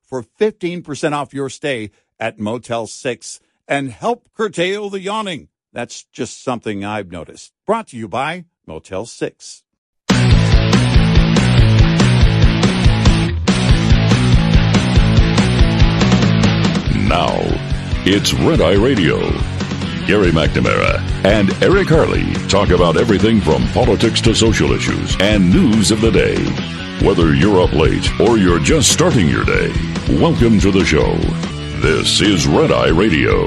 for 15% off your stay at Motel 6 and help curtail the yawning. That's just something I've noticed. Brought to you by Motel 6. Now, it's Red Eye Radio. Gary McNamara and Eric Harley talk about everything from politics to social issues and news of the day. Whether you're up late or you're just starting your day, welcome to the show. This is Red Eye Radio.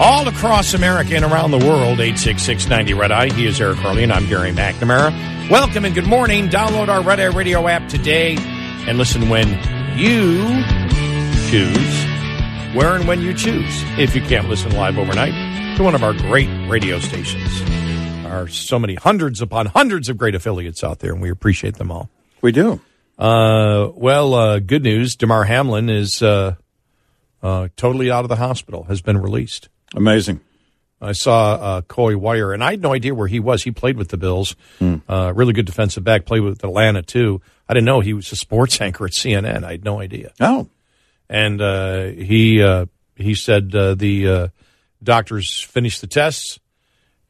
All across America and around the world, 866-90-RED-EYE. He is Eric Harley and I'm Gary McNamara. Welcome and good morning. Download our Red Eye Radio app today and listen when you choose. Where and when you choose, if you can't listen live overnight, to one of our great radio stations. There are so many, hundreds upon hundreds of great affiliates out there, and we appreciate them all. We do. Good news, Damar Hamlin is totally out of the hospital, has been released. Amazing. I saw Coy Wire, and I had no idea where he was. He played with the Bills, really good defensive back, played with Atlanta, too. I didn't know he was a sports anchor at CNN. I had no idea. Oh. And he said the doctors finished the tests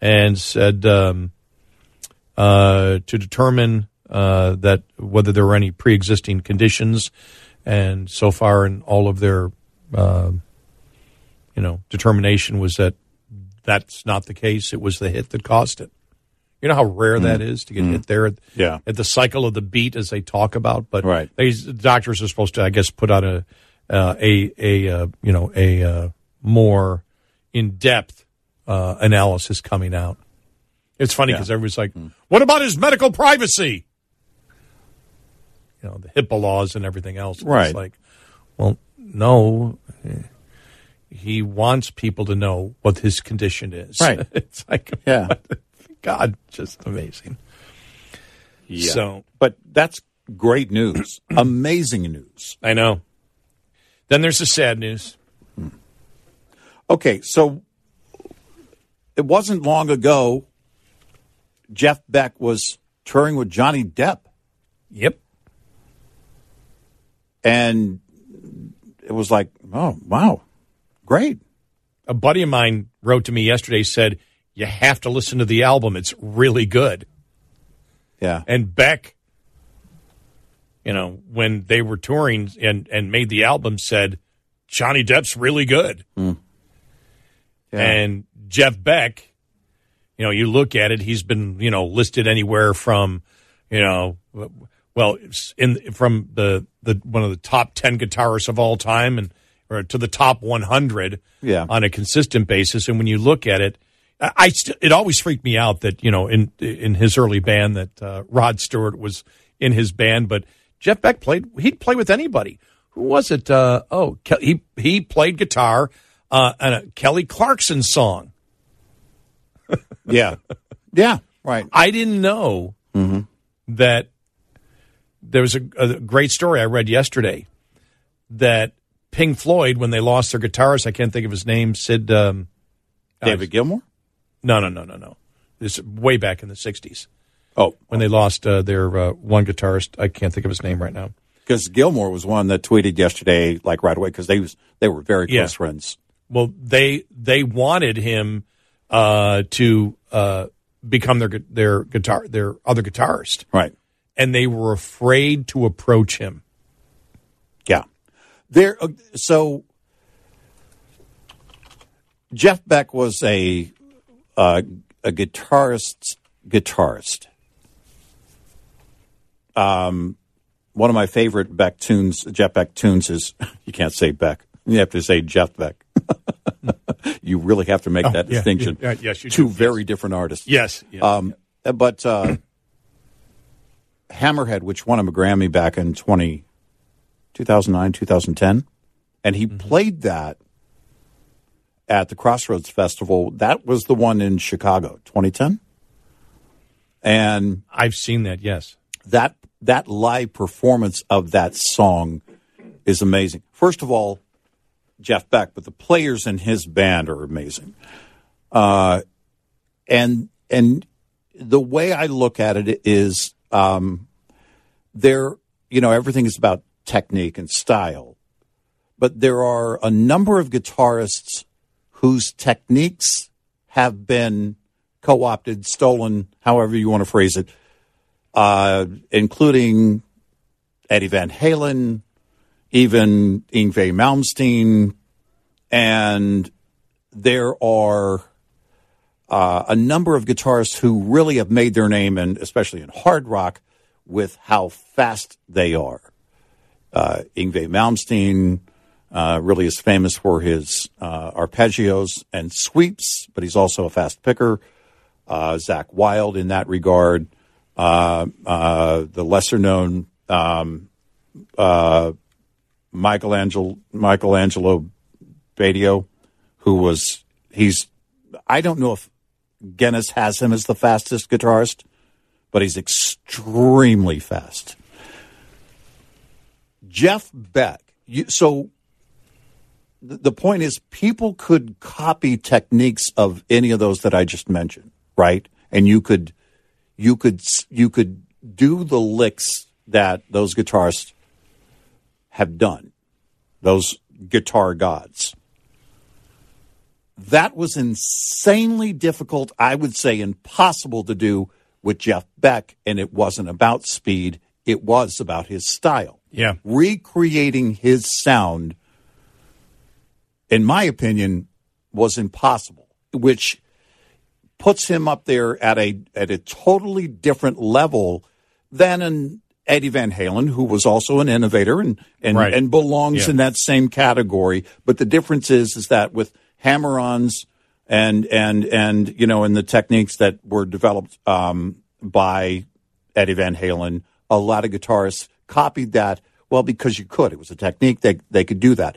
and said to determine that whether there were any pre-existing conditions. And so far in all of their, determination was that that's not the case. It was the hit that caused it. You know how rare that is to get hit there at the cycle of the beat, as they talk about. But the doctors are supposed to, I guess, put out a more in-depth analysis coming out. It's funny because everybody's like, what about his medical privacy? You know, the HIPAA laws and everything else. Right. It's like, well, no, he wants people to know what his condition is. Right. It's like, God, just amazing. Yeah. So, but that's great news. Amazing news. I know. Then there's the sad news. Okay, so it wasn't long ago Jeff Beck was touring with Johnny Depp. Yep. And it was like, oh, wow, great. A buddy of mine wrote to me yesterday, said, you have to listen to the album. It's really good. Yeah. And Beck, you know, when they were touring and made the album, said, Johnny Depp's really good. Mm. Yeah. And Jeff Beck, you know, you look at it, he's been, you know, listed anywhere from, you know, from the one of the top 10 guitarists of all time or to the top 100 on a consistent basis. And when you look at it, it always freaked me out that, you know, in his early band that Rod Stewart was in his band, but Jeff Beck he'd play with anybody. Who was it? He played guitar on a Kelly Clarkson song. Yeah. Yeah, right. I didn't know that there was a great story I read yesterday that Pink Floyd, when they lost their guitarist, I can't think of his name, Syd... David Gilmour? No. This way back in the 60s. Oh. When they lost their one guitarist. I can't think of his name right now. Because Gilmour was one that tweeted yesterday, like right away, because they were very close friends. Well, they wanted him to become their other guitarist, right? And they were afraid to approach him. Yeah, so Jeff Beck was a guitarist. One of my favorite Beck tunes, Jeff Beck tunes, is you can't say Beck. You have to say Jeff Beck. You really have to make that distinction. Yeah, yes, you do. Two very different artists. Yes. But Hammerhead, which won him a Grammy back in 2009, 2010, and he played that at the Crossroads Festival. That was the one in Chicago, 2010. And I've seen that, yes. That live performance of that song is amazing. First of all, Jeff Beck, but the players in his band are amazing. And the way I look at it is everything is about technique and style, but there are a number of guitarists whose techniques have been co-opted, stolen, however you want to phrase it, including Eddie Van Halen, even Yngwie Malmsteen, and there are a number of guitarists who really have made their name, and especially in hard rock, with how fast they are. Yngwie Malmsteen really is famous for his arpeggios and sweeps, but he's also a fast picker. Zakk Wylde, in that regard, the lesser-known Michelangelo Batio, I don't know if Guinness has him as the fastest guitarist, but he's extremely fast. Jeff Beck. So the point is, people could copy techniques of any of those that I just mentioned, right? And you could do the licks that those guitarists have done, those guitar gods. That was insanely difficult, I would say impossible, to do with Jeff Beck, and it wasn't about speed. It was about his style. Yeah. Recreating his sound, in my opinion, was impossible, which puts him up there at a totally different level than an Eddie Van Halen, who was also an innovator and belongs in that same category. But the difference is that with hammer-ons and the techniques that were developed by Eddie Van Halen, a lot of guitarists copied that. Well, because you could. It was a technique. They could do that.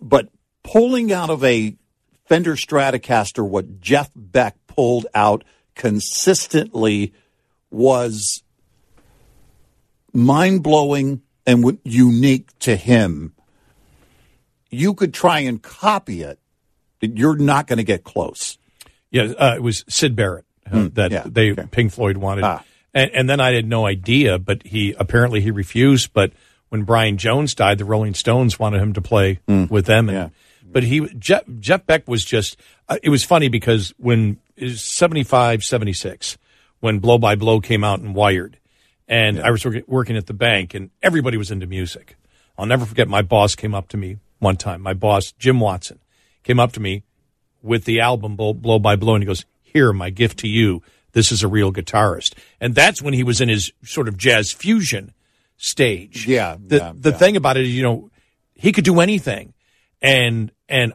But pulling out of a Fender Stratocaster what Jeff Beck pulled out consistently was mind-blowing and unique to him. You could try and copy it, but you're not going to get close. Yeah, it was Syd Barrett Pink Floyd wanted. And then I had no idea, but he refused. But when Brian Jones died, the Rolling Stones wanted him to play with them. And, but Jeff Beck was just it was funny because when it was 75, 76, when Blow by Blow came out in Wired, and I was working at the bank, and everybody was into music. I'll never forget, my boss came up to me one time. My boss, Jim Watson, came up to me with the album Blow by Blow, and he goes, "Here, my gift to you. This is a real guitarist." And that's when he was in his sort of jazz fusion stage. Yeah. The thing about it is, he could do anything. And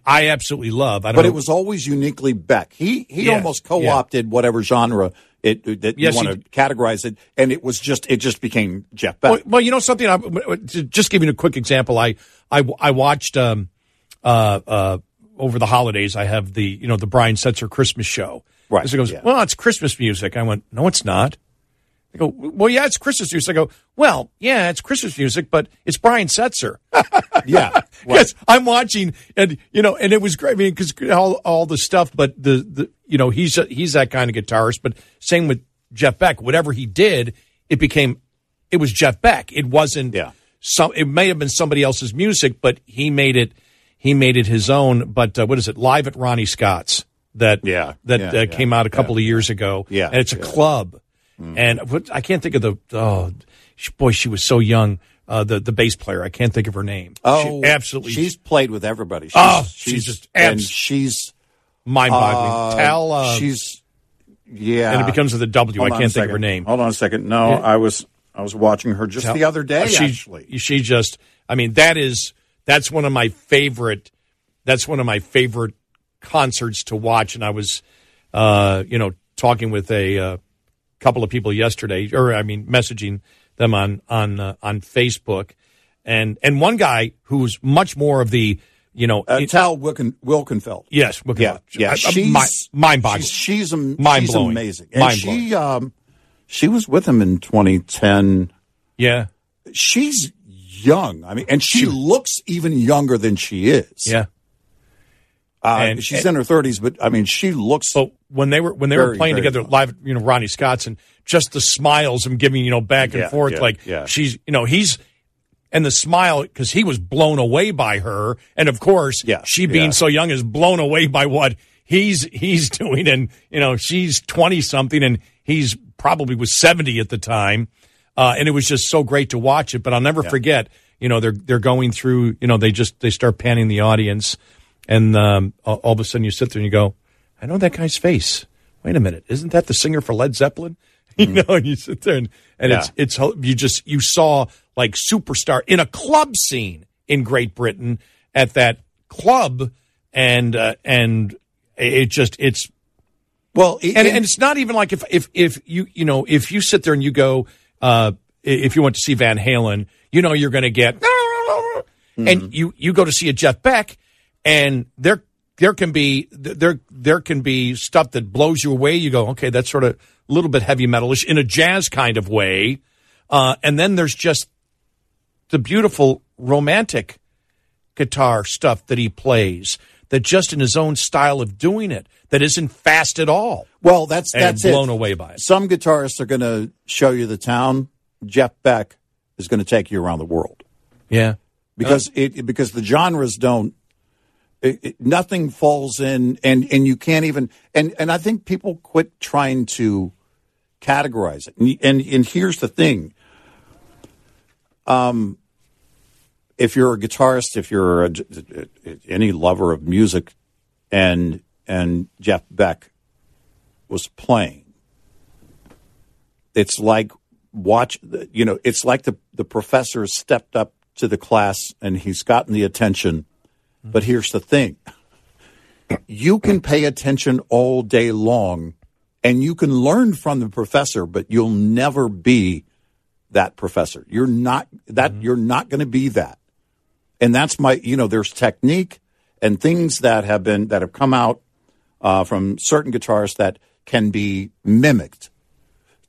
I absolutely love. It was always uniquely Beck. He almost co-opted whatever genre you want to categorize it, and it just became Jeff Beck. Well, something. To just give you a quick example, I watched over the holidays. I have the Brian Setzer Christmas show. Right. So he goes, well, it's Christmas music. I went, no, it's not. I go, well, yeah, it's Christmas music. I go, well, yeah, it's Christmas music, but it's Brian Setzer. Yeah. Yes, I'm watching, and it was great. I mean, because all the stuff, but he's that kind of guitarist. But same with Jeff Beck. Whatever he did, it was Jeff Beck. It wasn't. Yeah. It may have been somebody else's music, but he made it his own. But what is it? Live at Ronnie Scott's that came out a couple of years ago. Yeah, and it's a club. And I can't think of she was so young. the bass player. I can't think of her name. Oh, she absolutely. She's played with everybody. She's just and she's mind-boggling. She's yeah, and it becomes with a W. I can't think of her name. Hold on a second. No, yeah. I was watching her just the other day. She just. I mean, that's one of my favorite. That's one of my favorite concerts to watch. And I was, talking with a couple of people yesterday, messaging them on Facebook, and one guy who's much more of the Tal Wilkenfeld. Yes, Wilkenfeld. Yeah. She's mind-boggling. She's amazing. And mind-blowing. She was with him in 2010. Yeah, she's young. I mean, and she looks even younger than she is. Yeah, and she's in her 30s, but I mean, she looks. So when they were playing together live, Ronnie Scott's, and just the smiles and giving back and forth, she's he's. And the smile, because he was blown away by her, and of course, she being so young is blown away by what he's doing. And she's 20 something, and he's probably was 70 at the time. And it was just so great to watch it. But I'll never forget, they're going through, they start panning the audience, and all of a sudden you sit there and you go, I know that guy's face. Wait a minute, isn't that the singer for Led Zeppelin? And you sit there and it's you saw. Like superstar in a club scene in Great Britain at that club, and it just it's well, and it's not even like if you you sit there and you go if you went to see Van Halen, you're going to get and you go to see a Jeff Beck, and there can be stuff that blows you away. You go, okay, that's sort of a little bit heavy metalish in a jazz kind of way, and then there's just the beautiful romantic guitar stuff that he plays, that just in his own style of doing it, that isn't fast at all. Well, that's it. Blown away by it. Some guitarists are going to show you the town. Jeff Beck is going to take you around the world. Yeah, because because the genres don't. Nothing falls in, and you can't even. And I think people quit trying to categorize it. And here's the thing. If you're a guitarist, if you're any lover of music, and Jeff Beck was playing, it's like it's like the professor stepped up to the class and he's gotten the attention. But here's the thing: you can pay attention all day long, and you can learn from the professor, but you'll never be that professor. You're not that. You're not going to be that. And that's my, there's technique and things that have come out from certain guitarists that can be mimicked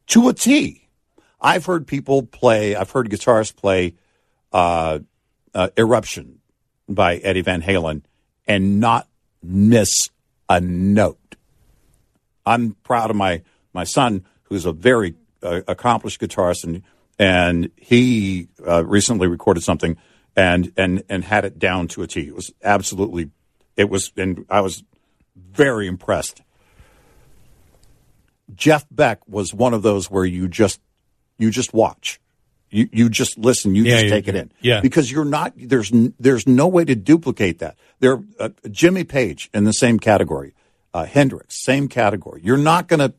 to a T. I've heard guitarists play Eruption by Eddie Van Halen and not miss a note. I'm proud of my son, who's a very accomplished guitarist, and he recently recorded something and had it down to a T. It was absolutely, and I was very impressed. Jeff Beck was one of those where you just watch. You just listen. You take it in. Yeah. Because you're not, there's no way to duplicate that. There, Jimmy Page in the same category. Hendrix, same category. You're not going to,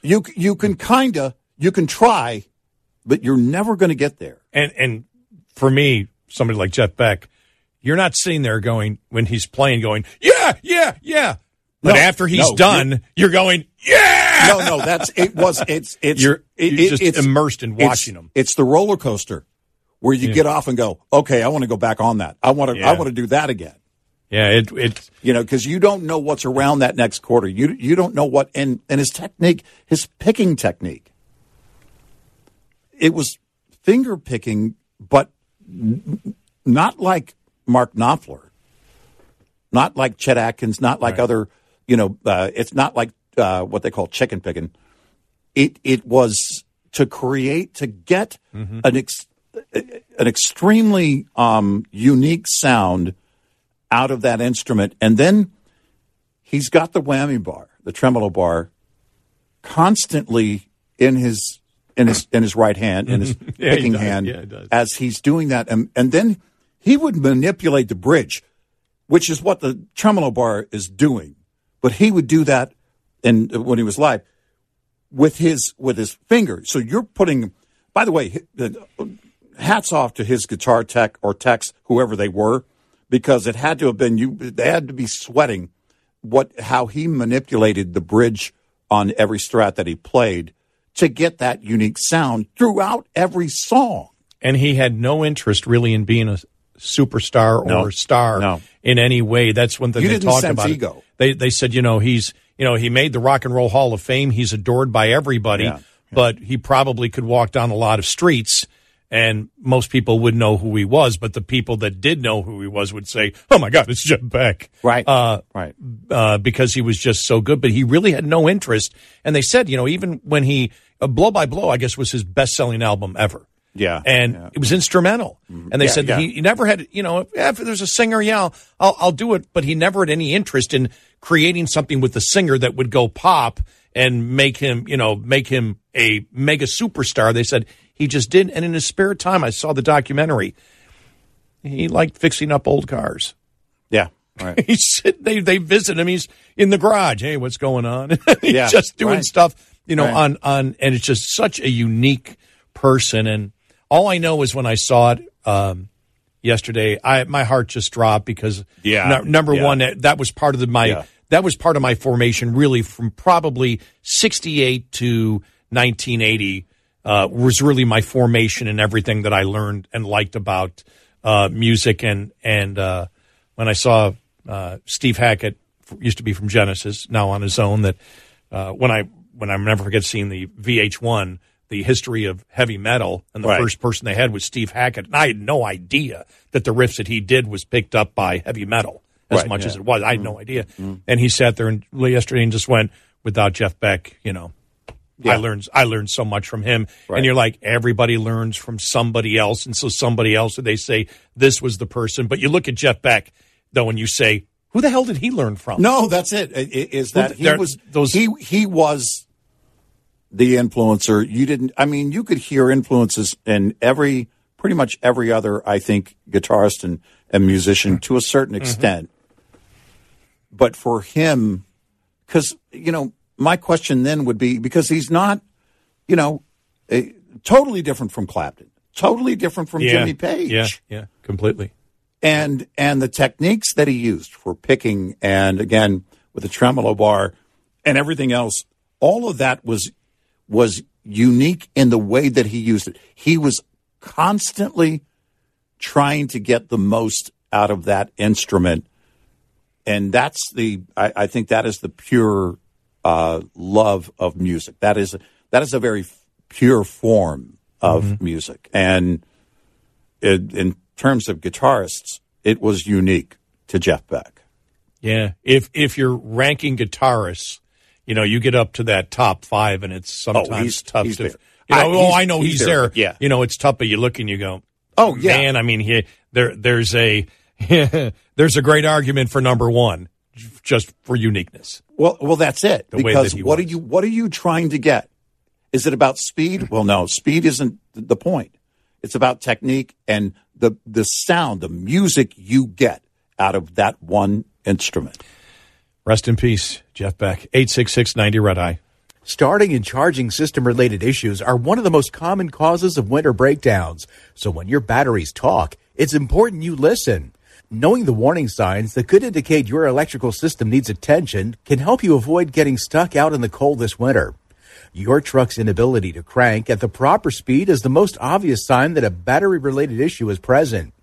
you can kind of, you can try, but you're never going to get there. And for me, somebody like Jeff Beck, you're not sitting there going, when he's playing, going, yeah. But after he's done, you're going, yeah. No, that's, it was, it's, you're just immersed in watching him. It's the roller coaster where you get off and go, okay, I want to go back on that. I want to do that again. Yeah, it's because you don't know what's around that next quarter. You don't know what, and his technique, his picking technique. It was finger picking, but not like Mark Knopfler, not like Chet Atkins, not like other. It's not like what they call chicken picking. It was to create, to get an extremely unique sound out of that instrument, and then he's got the whammy bar, the tremolo bar, constantly in his in his right hand, in his picking hand, as he's doing that. And then he would manipulate the bridge, which is what the tremolo bar is doing. But he would do that when he was live with his finger. So you're putting, by the way, hats off to his guitar tech or techs, whoever they were, because it had to have been, they had to be sweating how he manipulated the bridge on every Strat that he played to get that unique sound throughout every song. And he had no interest really in being a superstar or star in any way. That's one thing they talked about. Ego. They said, he made the Rock and Roll Hall of Fame. He's adored by everybody, but he probably could walk down a lot of streets and most people would know who he was. But the people that did know who he was would say, "Oh my God, it's Jeff Beck!" Right, because he was just so good. But he really had no interest. And they said, even when he Blow by Blow, I guess was his best-selling album ever. Yeah, and it was instrumental. Mm-hmm. And they said that he never had, if there's a singer, I'll do it. But he never had any interest in creating something with the singer that would go pop and make him a mega superstar. They said he just didn't. And in his spare time, I saw the documentary, he liked fixing up old cars. Yeah. Right. He said they visit him. He's in the garage. Hey, what's going on? He's just doing stuff, and it's just such a unique person. And all I know is when I saw it yesterday, my heart just dropped because number one, that was part of that was part of my formation really from probably 68 to 1980. Was really my formation and everything that I learned and liked about music. And when I saw Steve Hackett, used to be from Genesis, now on his own, that when I never forget seeing the VH1, the history of heavy metal, and the first person they had was Steve Hackett. And I had no idea that the riffs that he did was picked up by heavy metal as much as it was. I had no idea. Mm. And he sat there yesterday and just went, without Jeff Beck, Yeah. I learned so much from him. Right. And you're like, everybody learns from somebody else. And so somebody else, they say, this was the person. But you look at Jeff Beck, though, and you say, who the hell did he learn from? No, that's it. He was the influencer. You could hear influences in pretty much every other, I think, guitarist and musician to a certain extent. Mm-hmm. But for him, because, my question then would be, because he's not, totally different from Clapton, totally different from Jimmy Page. Yeah, completely. And the techniques that he used for picking and, again, with the tremolo bar and everything else, all of that was unique in the way that he used it. He was constantly trying to get the most out of that instrument. And that's I think that is the pure love of music. That is a very pure form of music, and in terms of guitarists, it was unique to Jeff Beck. Yeah, if you're ranking guitarists, you get up to that top five, and it's sometimes tough to. I know he's there. Yeah, it's tough, but you look and you go, oh yeah. Man, I mean, there's a great argument for number one. Just for uniqueness. Well, that's it. Because what are you trying to get? Is it about speed? Well, no, speed isn't the point. It's about technique and the sound, the music you get out of that one instrument. Rest in peace, Jeff Beck. 866-90 Red Eye. Starting and charging system-related issues are one of the most common causes of winter breakdowns. So when your batteries talk, it's important you listen. Knowing the warning signs that could indicate your electrical system needs attention can help you avoid getting stuck out in the cold this winter. Your truck's inability to crank at the proper speed is the most obvious sign that a battery-related issue is present.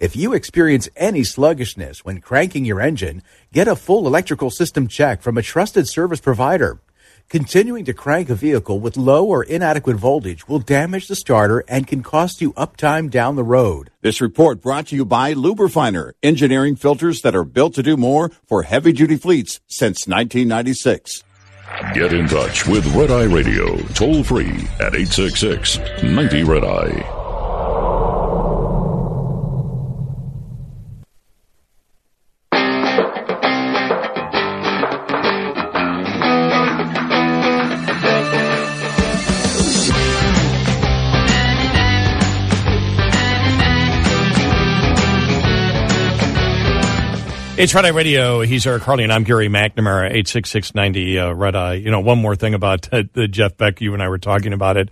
If you experience any sluggishness when cranking your engine, get a full electrical system check from a trusted service provider. Continuing to crank a vehicle with low or inadequate voltage will damage the starter and can cost you uptime down the road. This report brought to you by Lubrifiner, engineering filters that are built to do more for heavy-duty fleets since 1996. Get in touch with Red Eye Radio, toll-free at 866-90-RED-EYE. It's Red Eye Radio. He's Eric Harley, and I'm Gary McNamara, 86690 Red Eye. You know, one more thing about the Jeff Beck, you and I were talking about it.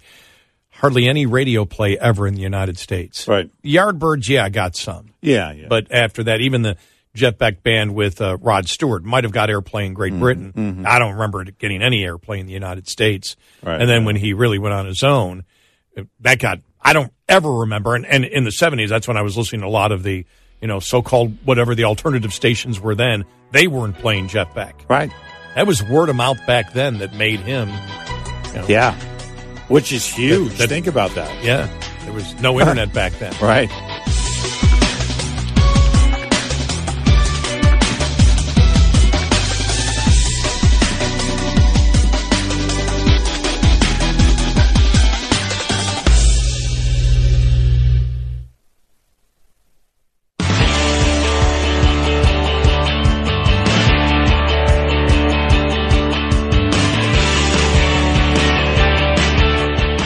Hardly any radio play ever in the United States. Right. Yardbirds, yeah, got some. Yeah. But after that, even the Jeff Beck band with Rod Stewart might have got airplay in Great Britain. Mm-hmm. I don't remember getting any airplay in the United States. Right, and then when he really went on his own, that got, I don't ever remember. And in the 70s, that's when I was listening to a lot of the, you know, so-called whatever the alternative stations were then. They weren't playing Jeff Beck. Right. That was word of mouth back then that made him. You know, yeah. Which is huge. Think about that. Yeah. There was no internet back then. Right.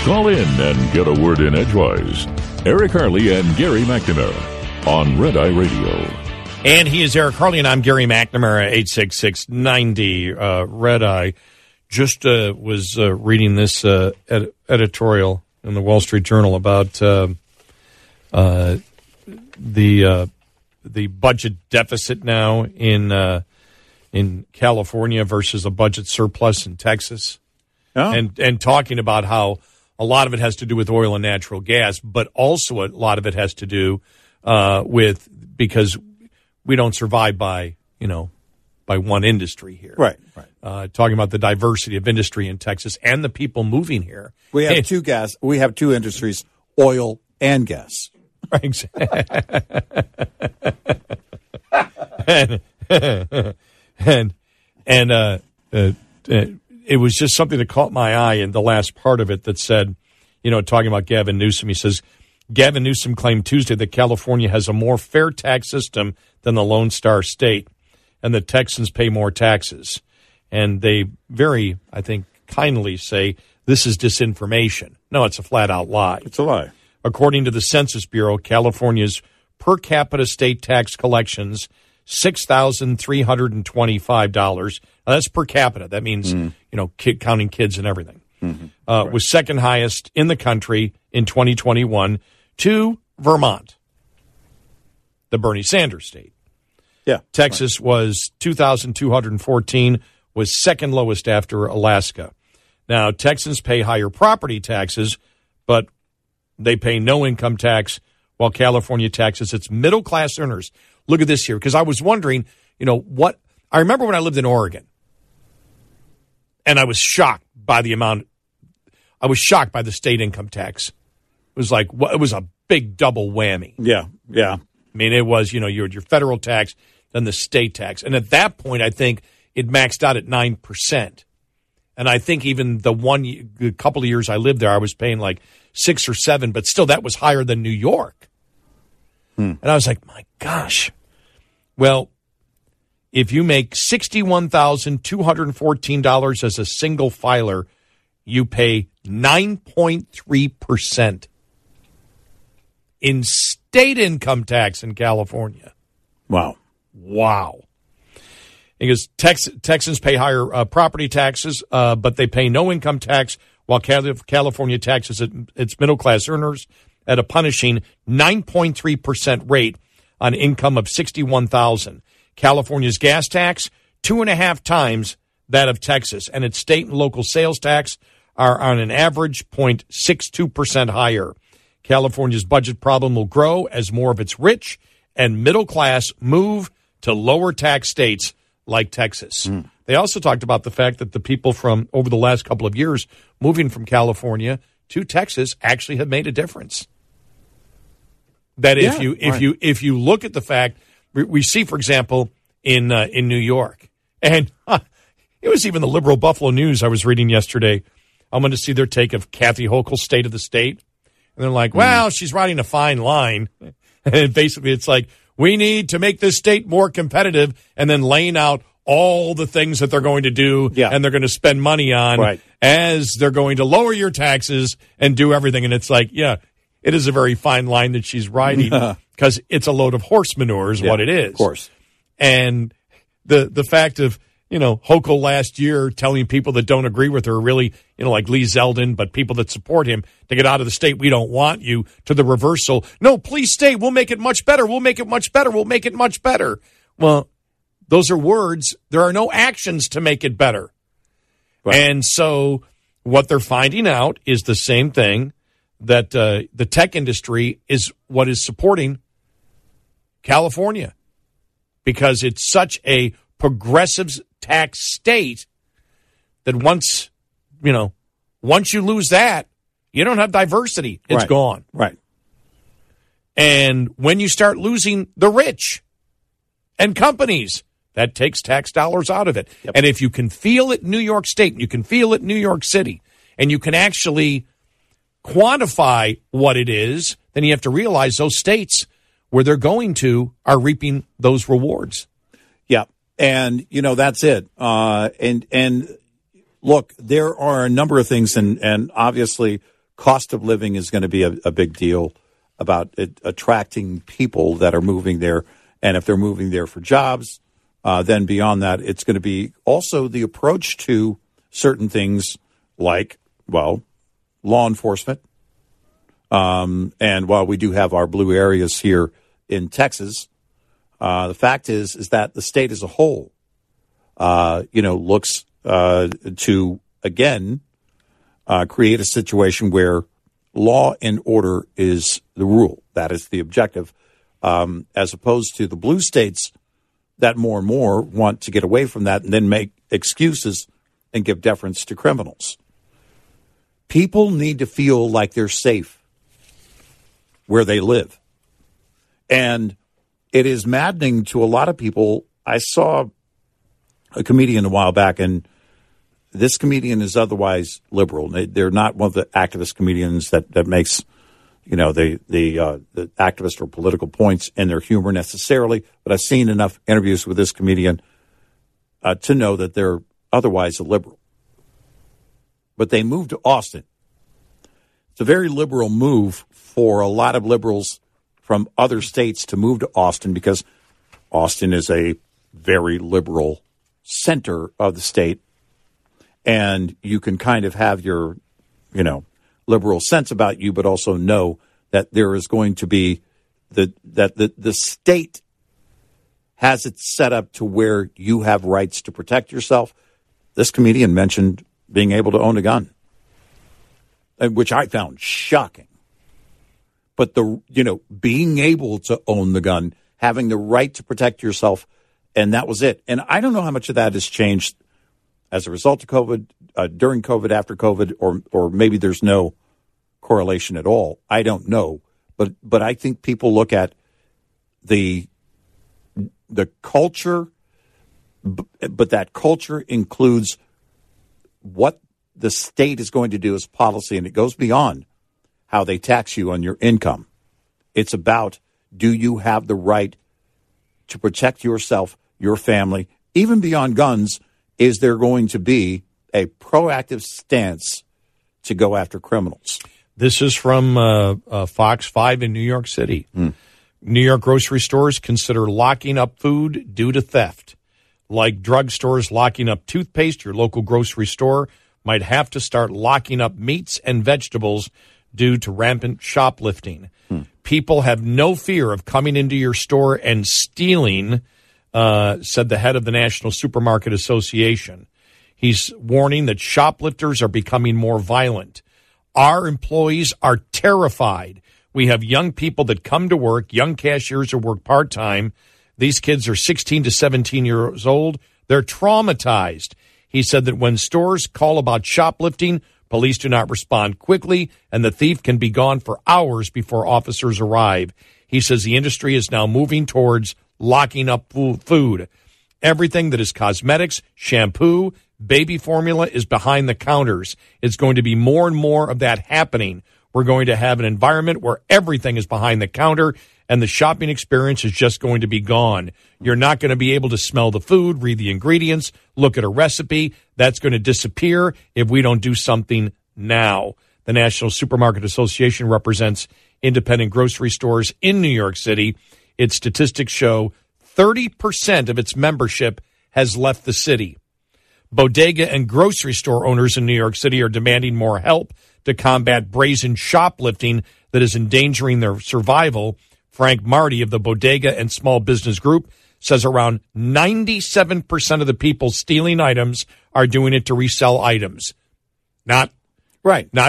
Call in and get a word in edgewise. Eric Harley and Gary McNamara on Red Eye Radio. And he is Eric Harley, and I'm Gary McNamara, 86690 Red Eye. Just was reading this editorial in the Wall Street Journal about the budget deficit now in California versus a budget surplus in Texas. Oh. And talking about how a lot of it has to do with oil and natural gas, but also a lot of it has to do with, because we don't survive by, you know, by one industry here. Right. Talking about the diversity of industry in Texas and the people moving here. We have We have two industries, oil and gas. Right. It was just something that caught my eye in the last part of it that said, you know, talking about Gavin Newsom, he says, Gavin Newsom claimed Tuesday that California has a more fair tax system than the Lone Star State, and the Texans pay more taxes. And they very, I think, kindly say this is disinformation. No, it's a flat-out lie. It's a lie. According to the Census Bureau, California's per capita state tax collections, $6,325. Now, that's per capita. That means, you know, counting kids and everything. Mm-hmm. Was second highest in the country in 2021 to Vermont, the Bernie Sanders state. Yeah. Texas was 2,214, was second lowest after Alaska. Now, Texans pay higher property taxes, but they pay no income tax, while California taxes its middle-class earners. Look at this here, because I was wondering, you know, what – I remember when I lived in Oregon, and I was shocked by the amount – I was shocked by the state income tax. It was like – it was a big double whammy. Yeah. I mean, it was, you know, your federal tax, then the state tax. And at that point, I think it maxed out at 9%. And I think even the couple of years I lived there, I was paying like 6 or 7, but still that was higher than New York. And I was like, my gosh. Well, if you make $61,214 as a single filer, you pay 9.3% in state income tax in California. Wow. Because Texans pay higher property taxes, but they pay no income tax, while California taxes its middle-class earners at a punishing 9.3% rate on income of $61,000. California's gas tax, 2.5 times that of Texas, and its state and local sales tax are on an average 0.62% higher. California's budget problem will grow as more of its rich and middle class move to lower tax states like Texas. They also talked about the fact that the people from over the last couple of years moving from California to Texas actually have made a difference. That if you look at the fact, we see, for example, in New York, and it was even the liberal Buffalo News I was reading yesterday. I'm going to see their take of Kathy Hochul's State of the State, and they're like, "Well, she's riding a fine line," and basically it's like we need to make this state more competitive, and then laying out all the things that they're going to do and they're going to spend money on as they're going to lower your taxes and do everything. And it's like, it is a very fine line that she's riding because it's a load of horse manure is what it is. Of course. And the fact of, you know, Hochul last year telling people that don't agree with her, really, you know, like Lee Zeldin, but people that support him, to get out of the state, we don't want you, to the reversal. No, please stay. We'll make it much better. We'll make it much better. We'll make it much better. Well, those are words. There are no actions to make it better. Right. And so what they're finding out is the same thing, that the tech industry is what is supporting California, because it's such a progressive tax state that once you lose that, you don't have diversity. It's gone. Right. And when you start losing the rich and companies, that takes tax dollars out of it. Yep. And if you can feel it in New York State, and you can feel it in New York City, and you can actually quantify what it is, then you have to realize those states where they're going to are reaping those rewards. Yeah, and, you know, that's it. And look, there are a number of things, and obviously cost of living is going to be a big deal about it, attracting people that are moving there. And if they're moving there for jobs, then beyond that, it's going to be also the approach to certain things like, well, law enforcement. And while we do have our blue areas here in Texas, the fact is that the state as a whole, looks to, again, create a situation where law and order is the rule. That is the objective, as opposed to the blue states that more and more want to get away from that and then make excuses and give deference to criminals. People need to feel like they're safe where they live. And it is maddening to a lot of people. I saw a comedian a while back, and this comedian is otherwise liberal. They're not one of the activist comedians that makes, you know, the activist or political points in their humor necessarily. But I've seen enough interviews with this comedian to know that they're otherwise a liberal. But they moved to Austin. It's a very liberal move for a lot of liberals from other states to move to Austin, because Austin is a very liberal center of the state. And you can kind of have your, you know, liberal sense about you, but also know that there is going to be that the state has it set up to where you have rights to protect yourself. This comedian mentioned being able to own a gun, which I found shocking. But being able to own the gun, having the right to protect yourself, and that was it. And I don't know how much of that has changed as a result of COVID, during COVID, after COVID, or maybe there's no correlation at all. I don't know. But I think people look at the culture, but that culture includes what the state is going to do as policy, and it goes beyond how they tax you on your income. It's about, do you have the right to protect yourself, your family? Even beyond guns, is there going to be a proactive stance to go after criminals? This is from Fox 5 in New York City. New York grocery stores consider locking up food due to theft. Like drugstores locking up toothpaste, your local grocery store might have to start locking up meats and vegetables due to rampant shoplifting. People have no fear of coming into your store and stealing, said the head of the National Supermarket Association. He's warning that shoplifters are becoming more violent. Our employees are terrified. We have young people that come to work, young cashiers who work part-time. These kids are 16 to 17 years old. They're traumatized. He said that when stores call about shoplifting, police do not respond quickly, and the thief can be gone for hours before officers arrive. He says the industry is now moving towards locking up food. Everything that is cosmetics, shampoo, baby formula is behind the counters. It's going to be more and more of that happening. We're going to have an environment where everything is behind the counter, and the shopping experience is just going to be gone. You're not going to be able to smell the food, read the ingredients, look at a recipe. That's going to disappear if we don't do something now. The National Supermarket Association represents independent grocery stores in New York City. Its statistics show 30% of its membership has left the city. Bodega and grocery store owners in New York City are demanding more help to combat brazen shoplifting that is endangering their survival. Frank Marty of the Bodega and Small Business Group says around 97% of the people stealing items are doing it to resell items. Not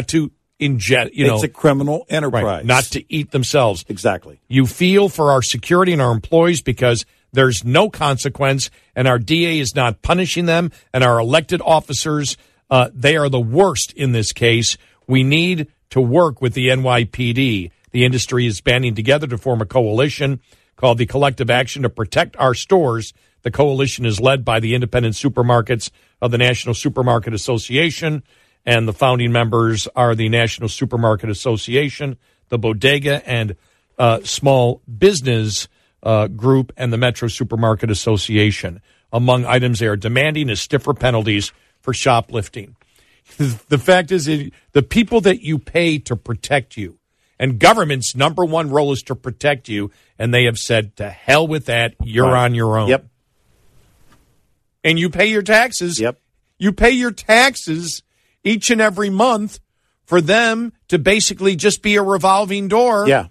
to inject, it's a criminal enterprise. Right, not to eat themselves. Exactly. You feel for our security and our employees because there's no consequence, and our DA is not punishing them, and our elected officers, they are the worst in this case. We need to work with the NYPD. The industry is banding together to form a coalition called the Collective Action to Protect Our Stores. The coalition is led by the independent supermarkets of the National Supermarket Association, and the founding members are the National Supermarket Association, the Bodega and Small Business Group, and the Metro Supermarket Association. Among items they are demanding is stiffer penalties for shoplifting. The fact is, the people that you pay to protect you, and government's number one role is to protect you, and they have said, to hell with that, you're on your own. Yep. And you pay your taxes. Yep. You pay your taxes each and every month for them to basically just be a revolving door. Yeah.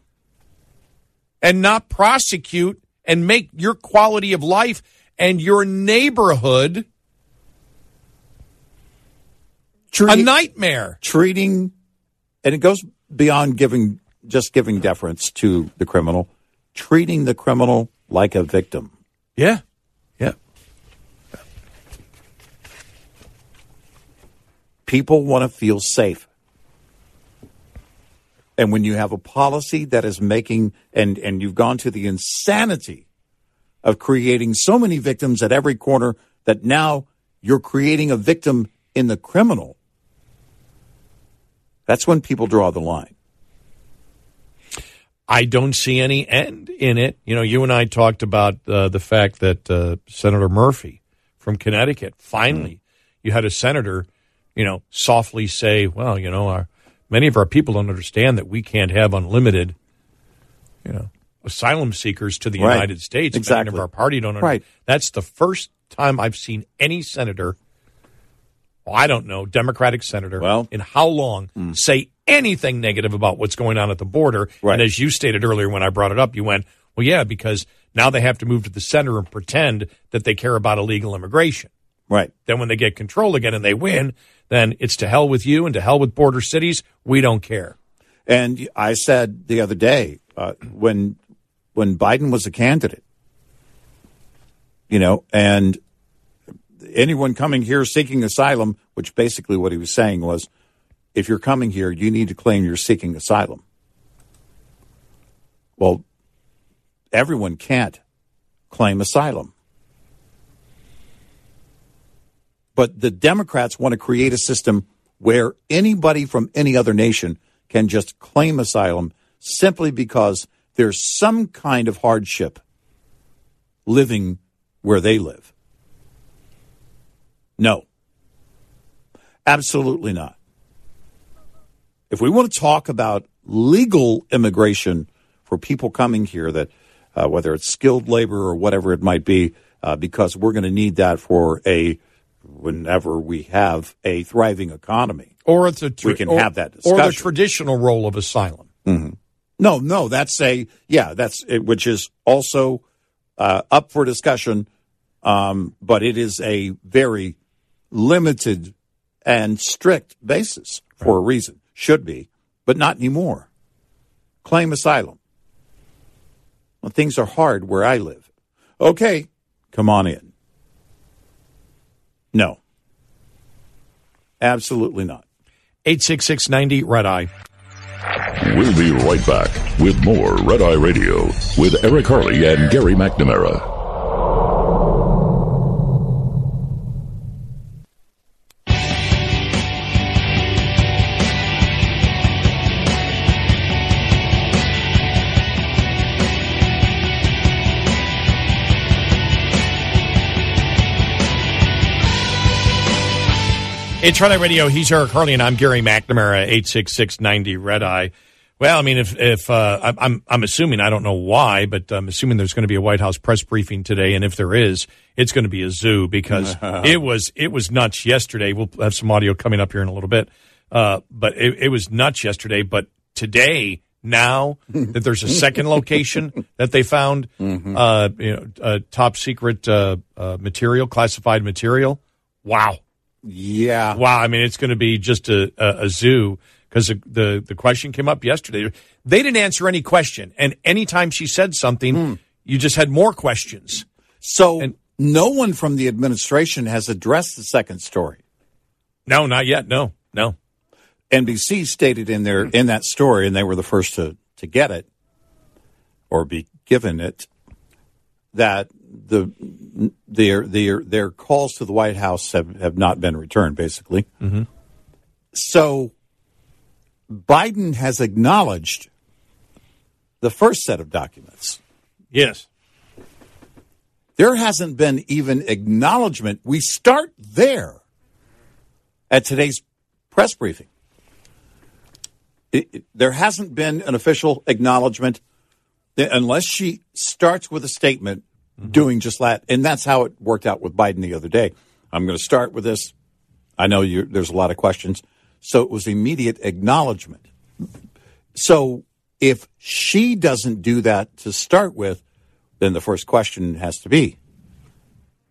And not prosecute and make your quality of life and your neighborhood a nightmare. And it goes beyond just giving deference to the criminal, treating the criminal like a victim. Yeah. Yeah. People want to feel safe. And when you have a policy that is making, and you've gone to the insanity of creating so many victims at every corner, that now you're creating a victim in the criminal, that's when people draw the line. I don't see any end in it. You know, you and I talked about the fact that Senator Murphy from Connecticut, finally, you had a senator, softly say, well, many of our people don't understand that we can't have unlimited, asylum seekers to the United States. Exactly. Many of our party don't understand. Right. That's the first time I've seen any senator, Democratic senator, in how long, say anything negative about what's going on at the border. Right. And as you stated earlier when I brought it up, you went, well, yeah, because now they have to move to the center and pretend that they care about illegal immigration. Right. Then when they get control again and they win, then it's to hell with you and to hell with border cities. We don't care. And I said the other day, when Biden was a candidate, and anyone coming here seeking asylum, which basically what he was saying was, if you're coming here, you need to claim you're seeking asylum. Well, everyone can't claim asylum. But the Democrats want to create a system where anybody from any other nation can just claim asylum simply because there's some kind of hardship living where they live. No. Absolutely not. If we want to talk about legal immigration for people coming here, that whether it's skilled labor or whatever it might be, because we're going to need that for whenever we have a thriving economy, or we can have that discussion. Or the traditional role of asylum. Mm-hmm. No, that's it, which is also up for discussion, but it is a very limited and strict basis for a reason. Should be, but not anymore. Claim asylum. Well, things are hard where I live. Okay, come on in. No. Absolutely not. 866-90 Red Eye. We'll be right back with more Red Eye Radio with Eric Harley and Gary McNamara. It's Red Eye Radio. He's Eric Harley, and I'm Gary McNamara, 866-90 Red Eye. Well, I mean, I'm assuming, I don't know why, but I'm assuming there's going to be a White House press briefing today, and if there is, it's going to be a zoo because it was nuts yesterday. We'll have some audio coming up here in a little bit, but it was nuts yesterday. But today, now that there's a second location that they found, top secret material, classified material. Wow. Yeah. Wow. I mean, it's going to be just a zoo. Because the question came up yesterday. They didn't answer any question. And anytime she said something, you just had more questions. So no one from the administration has addressed the second story. No, not yet. No. NBC stated in that story, and they were the first to get it or be given it, that their calls to the White House have not been returned, basically. Mm-hmm. So Biden has acknowledged the first set of documents. Yes. There hasn't been even acknowledgement. We start there at today's press briefing. There hasn't been an official acknowledgement unless she starts with a statement doing just that. And that's how it worked out with Biden the other day. I'm going to start with this. I know there's a lot of questions. So it was immediate acknowledgement. So if she doesn't do that to start with, then the first question has to be,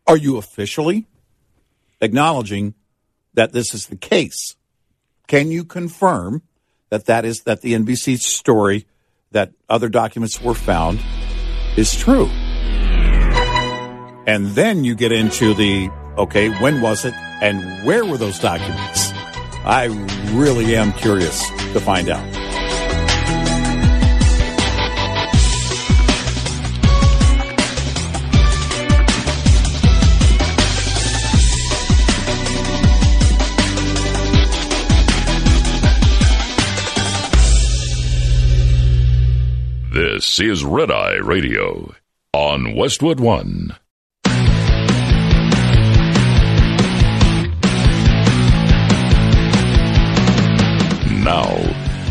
are you officially acknowledging that this is the case? Can you confirm that the NBC story that other documents were found is true? And then you get into the, okay, when was it and where were those documents? I really am curious to find out. This is Red Eye Radio on Westwood One. Now,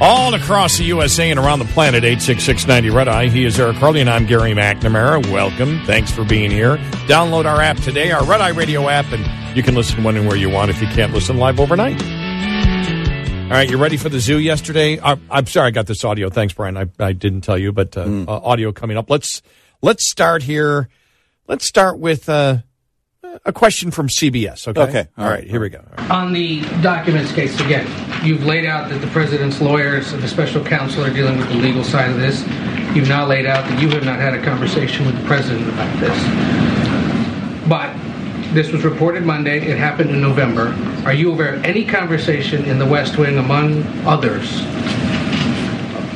All across the USA and around the planet, 86690 Red Eye. He is Eric Harley and I'm Gary McNamara. Welcome. Thanks for being here. Download our app today, our Red Eye Radio app, and you can listen when and where you want if you can't listen live overnight. All right, you ready for the zoo yesterday? I'm sorry I got this audio. Thanks, Brian. I didn't tell you, but audio coming up. Let's start here. Let's start with a question from CBS, okay? Okay. All right, here we go. Right. On the documents case again, you've laid out that the president's lawyers and the special counsel are dealing with the legal side of this. You've now laid out that you have not had a conversation with the president about this. But this was reported Monday. It happened in November. Are you aware of any conversation in the West Wing among others,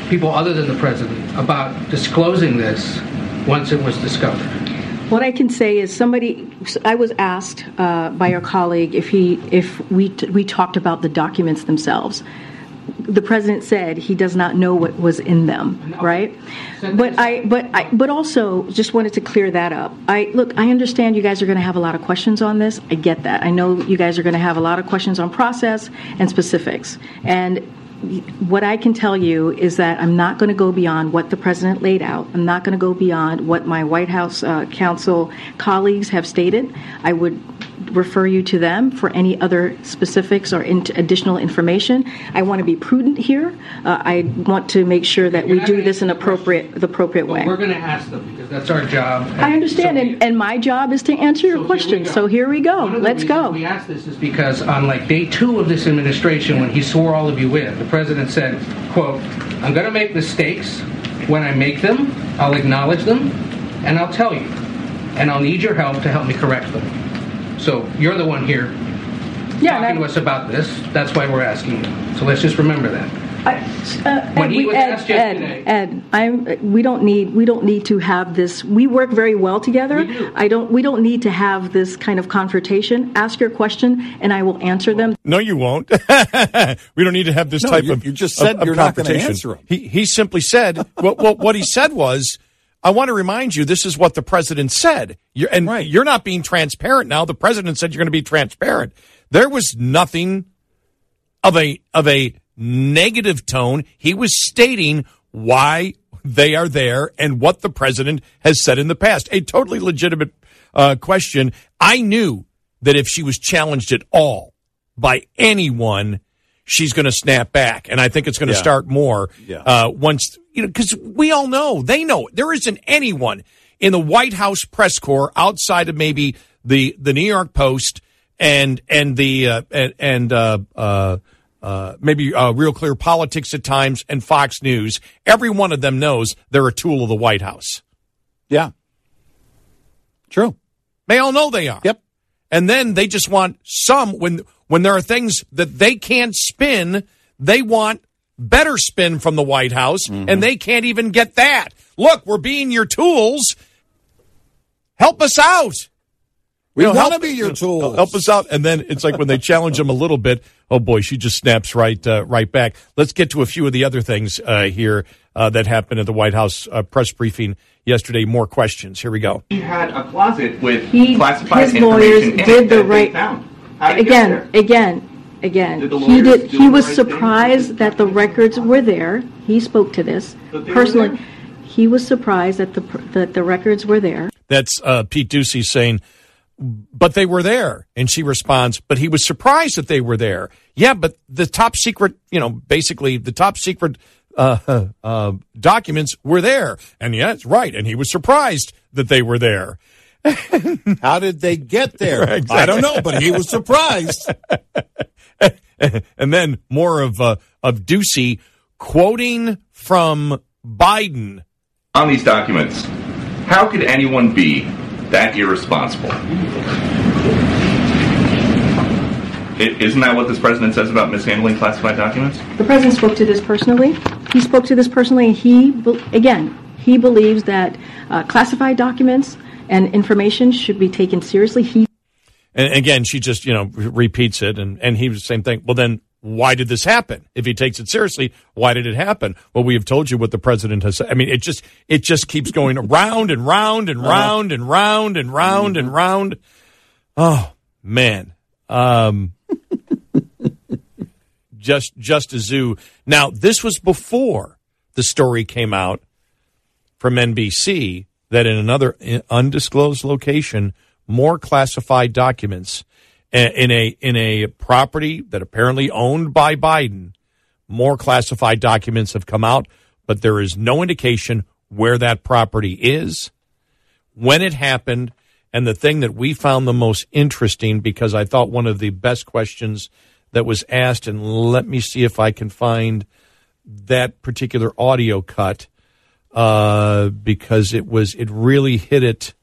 people other than the president, about disclosing this once it was discovered? What I can say is I was asked by your colleague if we talked about the documents themselves. The president said he does not know what was in them, right? But also just wanted to clear that up. I understand you guys are going to have a lot of questions on this. I get that. I know you guys are going to have a lot of questions on process and specifics. And what I can tell you is that I'm not going to go beyond what the president laid out. I'm not going to go beyond what my White House counsel colleagues have stated. I would refer you to them for any other specifics or additional information. I want to be prudent here. I want to make sure that we do this in the appropriate way. We're going to ask them because that's our job. I understand, and my job is to answer your questions. So here we go. Let's go. We asked this is because on day 2 of this administration, when he swore all of you in, the president said, quote, "I'm going to make mistakes. When I make them, I'll acknowledge them, and I'll tell you, and I'll need your help to help me correct them." So you're the one here talking to us about this. That's why we're asking you. So let's just remember that. We don't need to have this. We work very well together. We don't need to have this kind of confrontation. Ask your question, and I will answer them. No, you won't. We don't need to have this You just said you're not going to answer him. He simply said what he said was, I want to remind you, this is what the president said. You're not being transparent now. The president said you're going to be transparent. There was nothing of a negative tone. He was stating why they are there and what the president has said in the past. A totally legitimate question. I knew that if she was challenged at all by anyone, she's going to snap back, and I think it's going to start more once, because we all know, they know, there isn't anyone in the White House press corps outside of maybe the New York Post and maybe Real Clear Politics at times and Fox News. Every one of them knows they're a tool of the White House. Yeah. True. They all know they are. Yep. And then they just want some, when there are things that they can't spin, they want better spin from the White House, and they can't even get that. Look, we're being your tools. Help us out. We want to be your tools. Help us out. And then it's like when they challenge him a little bit, oh, boy, she just snaps right back. Let's get to a few of the other things here that happened at the White House press briefing yesterday. More questions. Here we go. He had a closet with classified information in it. His lawyers did the right thing. Again. He was surprised that the records were there. He spoke to this. Personally, he was surprised that the records were there. That's Pete Ducey saying, but they were there. And she responds, but he was surprised that they were there. Yeah, but the top secret, basically the top secret documents were there. And yeah, it's right. And he was surprised that they were there. How did they get there? Exactly. I don't know, but he was surprised. And then more of Ducey quoting from Biden. On these documents, how could anyone be that irresponsible? Isn't that what this president says about mishandling classified documents? The president spoke to this personally. He believes that classified documents and information should be taken seriously. And again, she just, repeats it. And he was the same thing. Well, then why did this happen? If he takes it seriously, why did it happen? Well, we have told you what the president has said. I mean, it just keeps going around and round and round and round and round and round. Oh, man. Just a zoo. Now, this was before the story came out from NBC that in another undisclosed location, more classified documents in a property that apparently owned by Biden, more classified documents have come out, but there is no indication where that property is, when it happened, and the thing that we found the most interesting, because I thought one of the best questions that was asked, and let me see if I can find that particular audio cut, because it really hit it.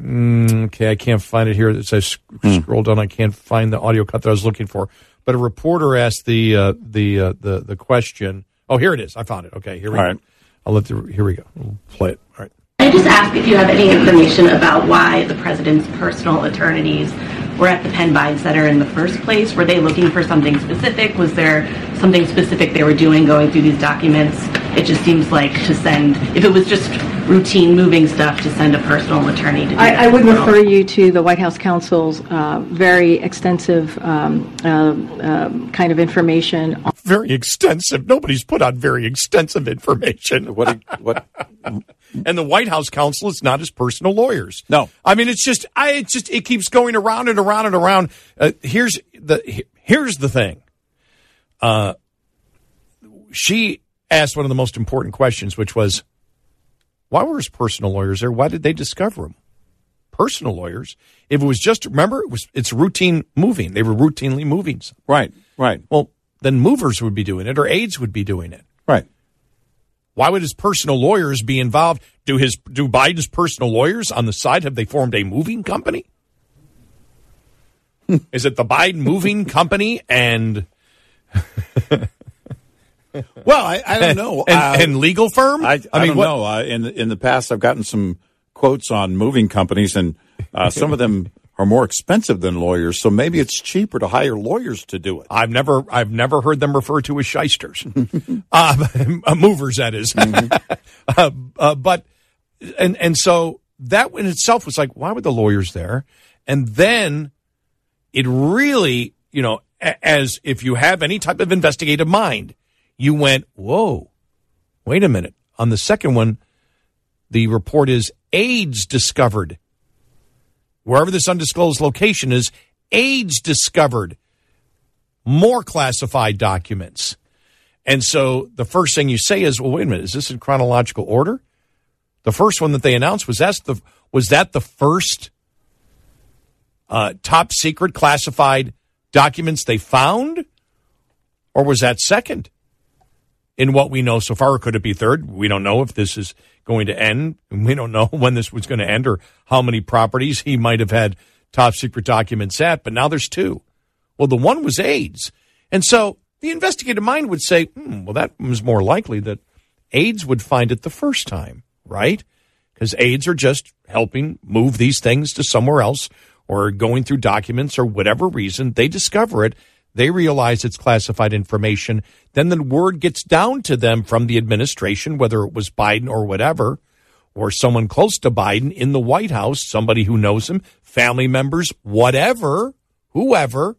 Okay, I can't find it here. As I scroll down, I can't find the audio cut that I was looking for. But a reporter asked the question. Oh, here it is. I found it. Okay, here we go. All right. Here we go. We'll play it. All right. Can I just ask if you have any information about why the president's personal attorneys were at the Penn Biden Center in the first place? Were they looking for something specific? Was there something specific they were doing going through these documents? It just seems like if it was just routine moving stuff, to send a personal attorney to do that. I would refer you to the White House counsel's very extensive kind of information. Very extensive. Nobody's put out very extensive information. What? And the White House counsel is not his personal lawyers. No. I mean, it keeps going around and around and around. Here's the thing. She asked one of the most important questions, which was, why were his personal lawyers there? Why did they discover him? Personal lawyers. If it was just, remember, it's routine moving. They were routinely moving something. Right. Well, then movers would be doing it, or aides would be doing it. Right. Why would his personal lawyers be involved? Do Biden's personal lawyers on the side, have they formed a moving company? Is it the Biden Moving Company and Well, I don't know. And legal firm? I mean, I don't know. In the past, I've gotten some quotes on moving companies, and some of them are more expensive than lawyers, so maybe it's cheaper to hire lawyers to do it. I've never heard them referred to as shysters. Movers, that is. Mm-hmm. but so that in itself was like, why were the lawyers there? And then it really, you know, as if you have any type of investigative mind, you went, whoa, wait a minute. On the second one, the report is AIDS discovered. Wherever this undisclosed location is, AIDS discovered. More classified documents. And so the first thing you say is, well, wait a minute, is this in chronological order? The first one that they announced, was that the first top secret classified documents they found? Or was that second in what we know so far? Or could it be third? We don't know if this is going to end. We don't know when this was going to end or how many properties he might have had top secret documents at, but now there's two. Well, the one was AIDS. And so the investigative mind would say, well, that was more likely that AIDS would find it the first time, right? Because AIDS are just helping move these things to somewhere else or going through documents or whatever reason. They discover it. They realize it's classified information. Then the word gets down to them from the administration, whether it was Biden or whatever, or someone close to Biden in the White House, somebody who knows him, family members, whatever, whoever,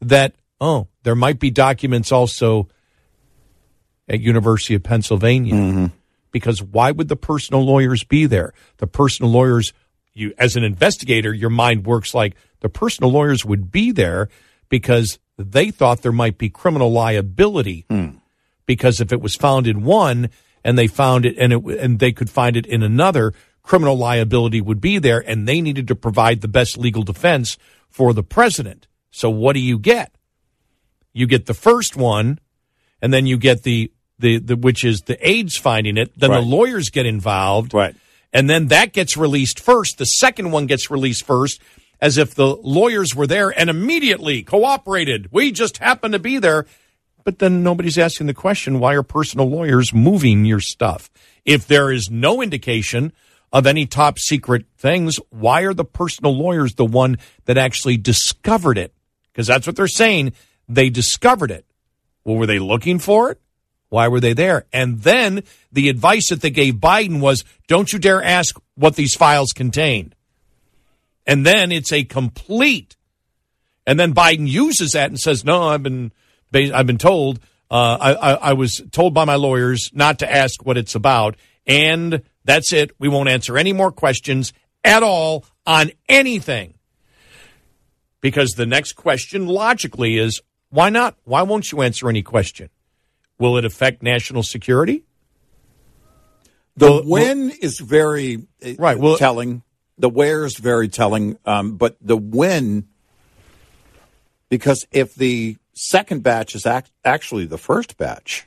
that, oh, there might be documents also at University of Pennsylvania. Mm-hmm. Because why would the personal lawyers be there? The personal lawyers, you as an investigator, your mind works like the personal lawyers would be there because they thought there might be criminal liability because if it was found in one and they found it and they could find it in another, criminal liability would be there, and they needed to provide the best legal defense for the president. So what do you get? You get the first one, and then you get the which is the AIDS finding it. Then right. The lawyers get involved, right? And then that gets released first. The second one gets released first. As if the lawyers were there and immediately cooperated. We just happened to be there. But then nobody's asking the question, why are personal lawyers moving your stuff? If there is no indication of any top secret things, why are the personal lawyers the one that actually discovered it? Because that's what they're saying. They discovered it. Well, were they looking for it? Why were they there? And then the advice that they gave Biden was, don't you dare ask what these files contained. And then it's a complete, and then Biden uses that and says, "No, I've been told. I was told by my lawyers not to ask what it's about, and that's it. We won't answer any more questions at all on anything." Because the next question logically is, "Why not? Why won't you answer any question? Will it affect national security?" The when is very telling. The where is very telling, but the when, because if the second batch is actually the first batch,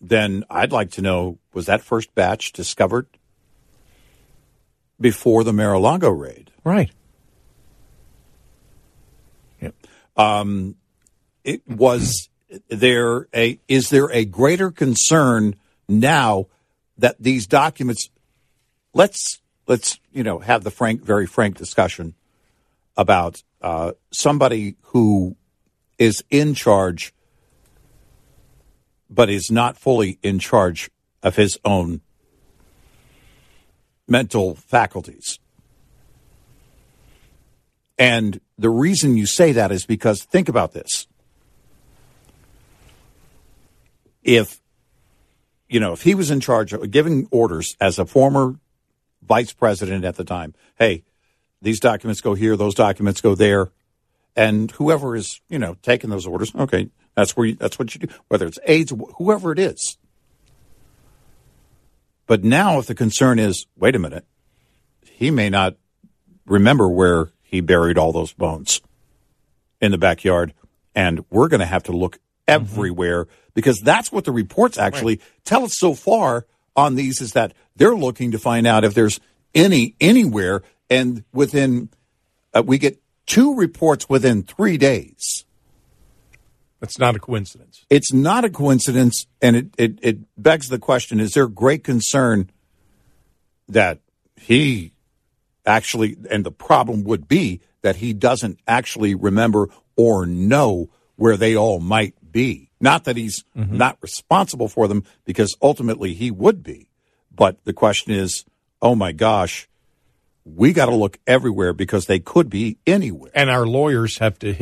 then I'd like to know, was that first batch discovered before the Mar-a-Lago raid? Right. Yep. Is there a greater concern now that these documents, let's have the very frank discussion about somebody who is in charge but is not fully in charge of his own mental faculties. And the reason you say that is because, think about this. If he was in charge of giving orders as a former vice president at the time, hey, these documents go here, those documents go there, and whoever is taking those orders, okay, that's what you do, whether it's AIDS, whoever it is. But now, if the concern is, wait a minute, he may not remember where he buried all those bones in the backyard, and we're going to have to look everywhere, because that's what the reports actually tell us so far on these, is that they're looking to find out if there's anywhere, and within we get two reports within 3 days It's not a coincidence. It's not a coincidence, and it begs the question, is there great concern that he actually, and the problem would be that he doesn't actually remember or know where they all might be? Not that he's not responsible for them, because ultimately he would be. But the question is, oh, my gosh, we got to look everywhere because they could be anywhere. And our lawyers have to,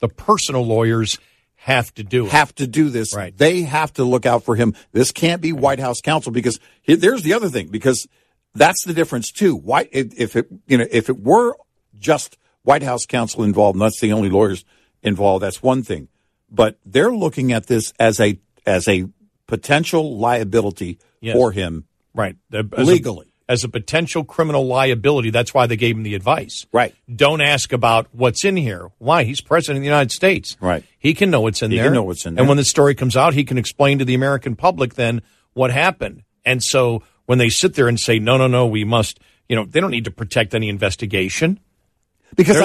the personal lawyers have to do it. Have to do this. Right. They have to look out for him. This can't be White House counsel, because there's the other thing, because that's the difference too. Why, if it were just White House counsel involved, and that's the only lawyers involved, that's one thing. But they're looking at this as a potential liability for him, right? Legally. As a potential criminal liability. That's why they gave him the advice. Right. Don't ask about what's in here. Why? He's president of the United States. Right. He can know what's in there. He can know what's in there. And when the story comes out, he can explain to the American public then what happened. And so when they sit there and say, no, we must, they don't need to protect any investigation. Because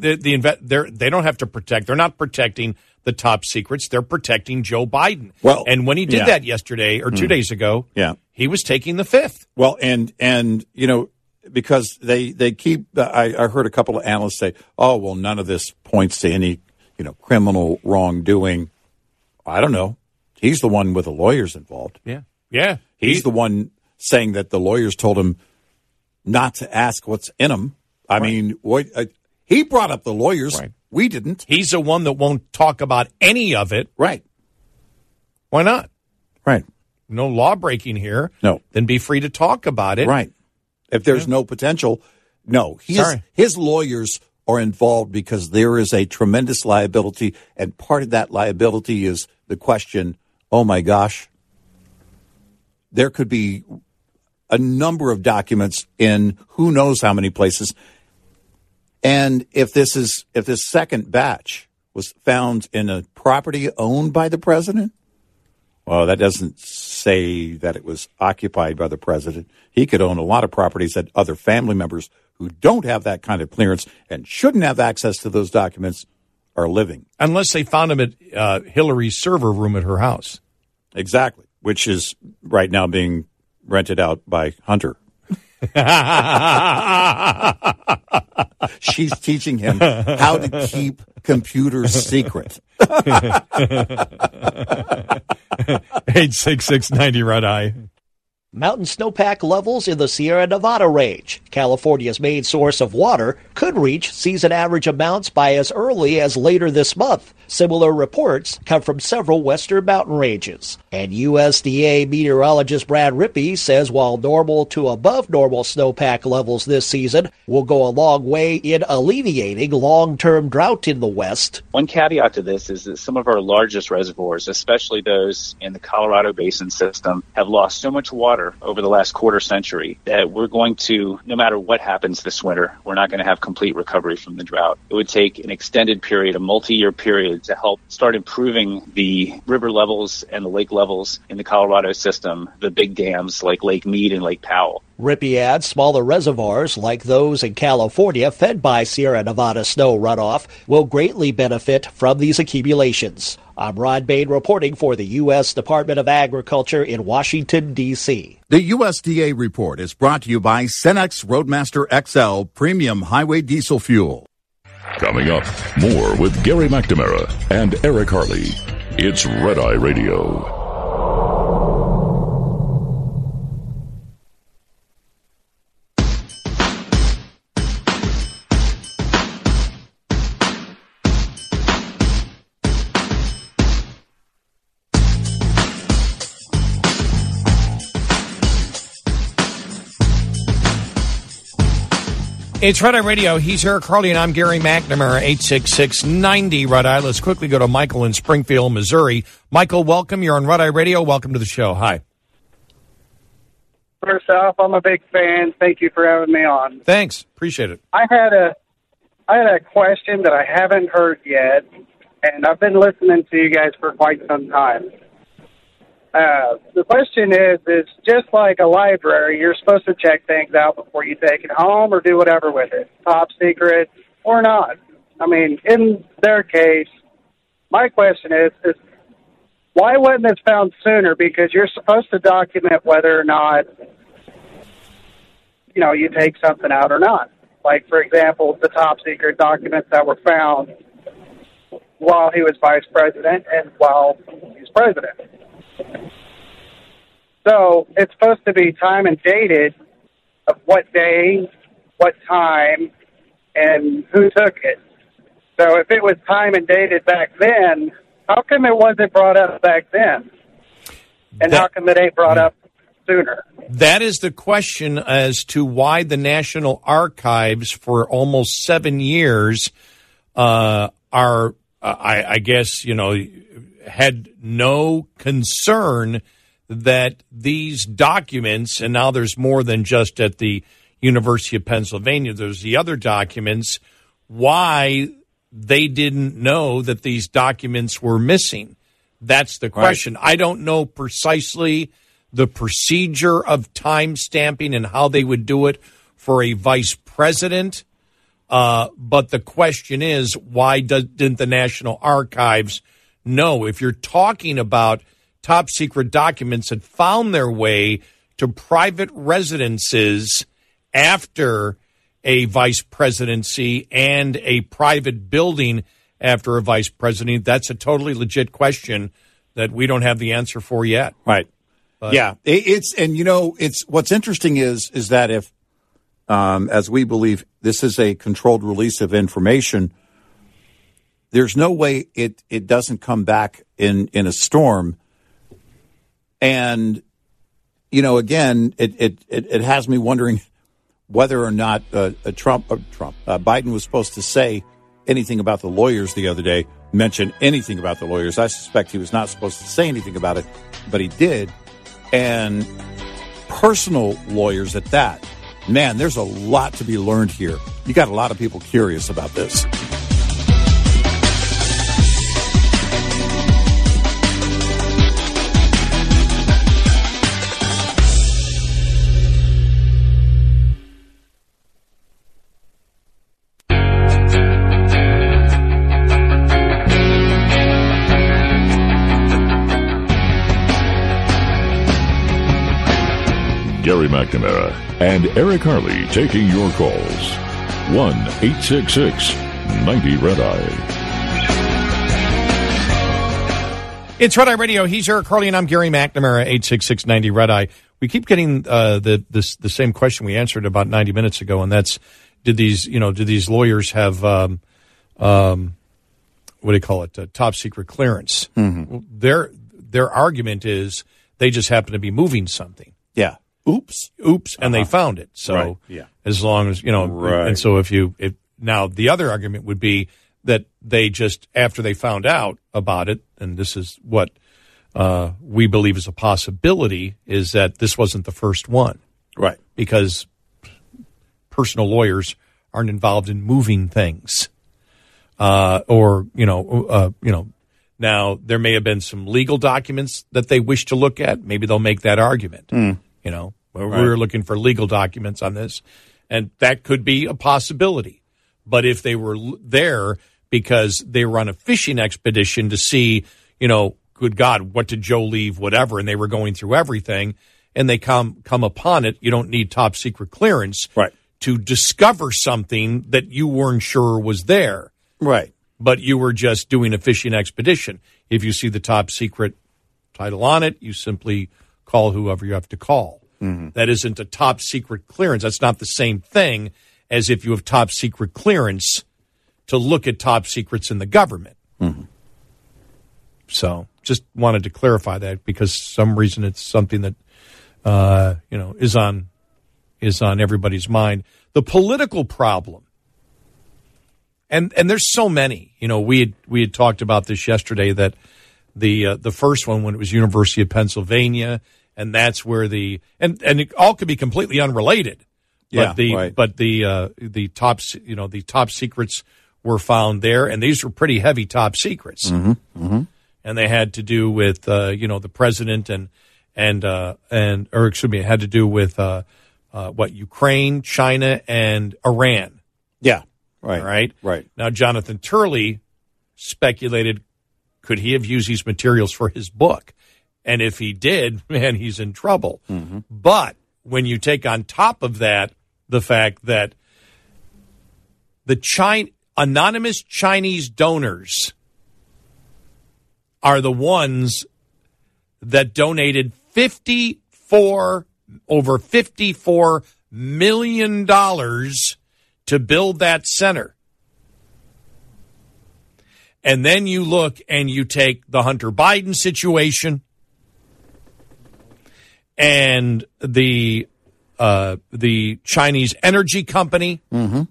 they don't have to protect. They're not protecting the top secrets. They're protecting Joe Biden. Well, and when he did that yesterday or 2 days ago, he was taking the fifth. Well, and because they keep. I heard a couple of analysts say, "Oh, well, none of this points to any criminal wrongdoing." I don't know. He's the one with the lawyers involved. Yeah. He's the one saying that the lawyers told him not to ask what's in them. I mean, what, he brought up the lawyers. Right. We didn't. He's the one that won't talk about any of it. Right. Why not? Right. No law breaking here. No. Then be free to talk about it. Right. If there's no potential, no. His lawyers are involved because there is a tremendous liability, and part of that liability is the question, oh, my gosh, there could be a number of documents in who knows how many places. And if this second batch was found in a property owned by the president, well, that doesn't say that it was occupied by the president. He could own a lot of properties that other family members who don't have that kind of clearance and shouldn't have access to those documents are living. Unless they found him at Hillary's server room at her house. Exactly, which is right now being rented out by Hunter. She's teaching him how to keep computers secret. 866-90-RUN-I. Mountain snowpack levels in the Sierra Nevada range, California's main source of water, could reach season average amounts by as early as later this month. Similar reports come from several western mountain ranges. And USDA meteorologist Brad Rippey says while normal to above normal snowpack levels this season will go a long way in alleviating long-term drought in the West. One caveat to this is that some of our largest reservoirs, especially those in the Colorado Basin system, have lost so much water over the last quarter century that we're going to, no matter what happens this winter, we're not going to have complete recovery from the drought. It would take an extended period, a multi-year period, to help start improving the river levels and the lake levels in the Colorado system, the big dams like Lake Mead and Lake Powell. Rippey adds smaller reservoirs like those in California fed by Sierra Nevada snow runoff will greatly benefit from these accumulations. I'm Rod Bain reporting for the U.S. Department of Agriculture in Washington, D.C. The USDA report is brought to you by Cenex Roadmaster XL Premium Highway Diesel Fuel. Coming up, more with Gary McNamara and Eric Harley. It's Red Eye Radio. It's Red Eye Radio. He's Eric Harley, and I'm Gary McNamara, 866-90-RED-EYE. Let's quickly go to Michael in Springfield, Missouri. Michael, welcome. You're on Red Eye Radio. Welcome to the show. Hi. First off, I'm a big fan. Thank you for having me on. Thanks. Appreciate it. I had a question that I haven't heard yet, and I've been listening to you guys for quite some time. The question is, it's just like a library. You're supposed to check things out before you take it home or do whatever with it, top secret or not. I mean, in their case, my question is why wasn't this found sooner? Because you're supposed to document whether or not, you know, you take something out or not. Like, for example, the top secret documents that were found while he was vice president and while he's president. So it's supposed to be time and dated of what day, what time, and who took it. So if it was time and dated back then, how come it wasn't brought up back then? And how come it ain't brought up sooner? That is the question as to why the National Archives for almost 7 years had no concern that these documents, and now there's more than just at the University of Pennsylvania, there's the other documents, why they didn't know that these documents were missing. That's the question. Right. I don't know precisely the procedure of time stamping and how they would do it for a vice president. But the question is, why didn't the National Archives know? If you're talking about top secret documents that found their way to private residences after a vice presidency and a private building after a vice president, that's a totally legit question that we don't have the answer for yet. Right. But yeah. What's interesting is that if, as we believe, this is a controlled release of information, there's no way it doesn't come back in a storm. And, you know, again, it has me wondering whether or not Biden was supposed to say anything about the lawyers the other day, mention anything about the lawyers. I suspect he was not supposed to say anything about it, but he did. And personal lawyers at that. Man, there's a lot to be learned here. You got a lot of people curious about this. Gary McNamara and Eric Harley taking your calls. 1-866-90-RED-EYE. It's Red Eye Radio. He's Eric Harley and I'm Gary McNamara, 866-90-RED-EYE. We keep getting the same question we answered about 90 minutes ago, and that's, do these lawyers have, top secret clearance? Mm-hmm. Well, their argument is they just happen to be moving something. Yeah. Oops, and they found it. So right. Yeah. As long as, you know, right. And so now the other argument would be that they just, after they found out about it, and this is what we believe is a possibility, is that this wasn't the first one. Right. Because personal lawyers aren't involved in moving things. Now there may have been some legal documents that they wish to look at. Maybe they'll make that argument. Mm. You know, we're looking for legal documents on this, and that could be a possibility. But if they were there because they were on a fishing expedition to see, you know, good God, what did Joe leave, whatever, and they were going through everything, and they come upon it, you don't need top secret clearance right. to discover something that you weren't sure was there. Right. But you were just doing a fishing expedition. If you see the top secret title on it, you simply call whoever you have to call. Mm-hmm. That isn't a top secret clearance. That's not the same thing as if you have top secret clearance to look at top secrets in the government. Mm-hmm. So just wanted to clarify that, because some reason it's something that is on everybody's mind. The political problem. And there's so many. You know, we had talked about this yesterday, that the first one, when it was University of Pennsylvania, and that's where and it all could be completely unrelated. Yeah, but the top secrets were found there, and these were pretty heavy top secrets. Mm-hmm, mm-hmm. And they had to do with the president it had to do with Ukraine, China, and Iran. Yeah, right. Now Jonathan Turley speculated could he have used these materials for his book? And if he did, man, he's in trouble. Mm-hmm. But when you take on top of that the fact that the anonymous Chinese donors are the ones that donated over $54 million to build that center. And then you look and you take the Hunter Biden situation and the Chinese energy company, mm-hmm.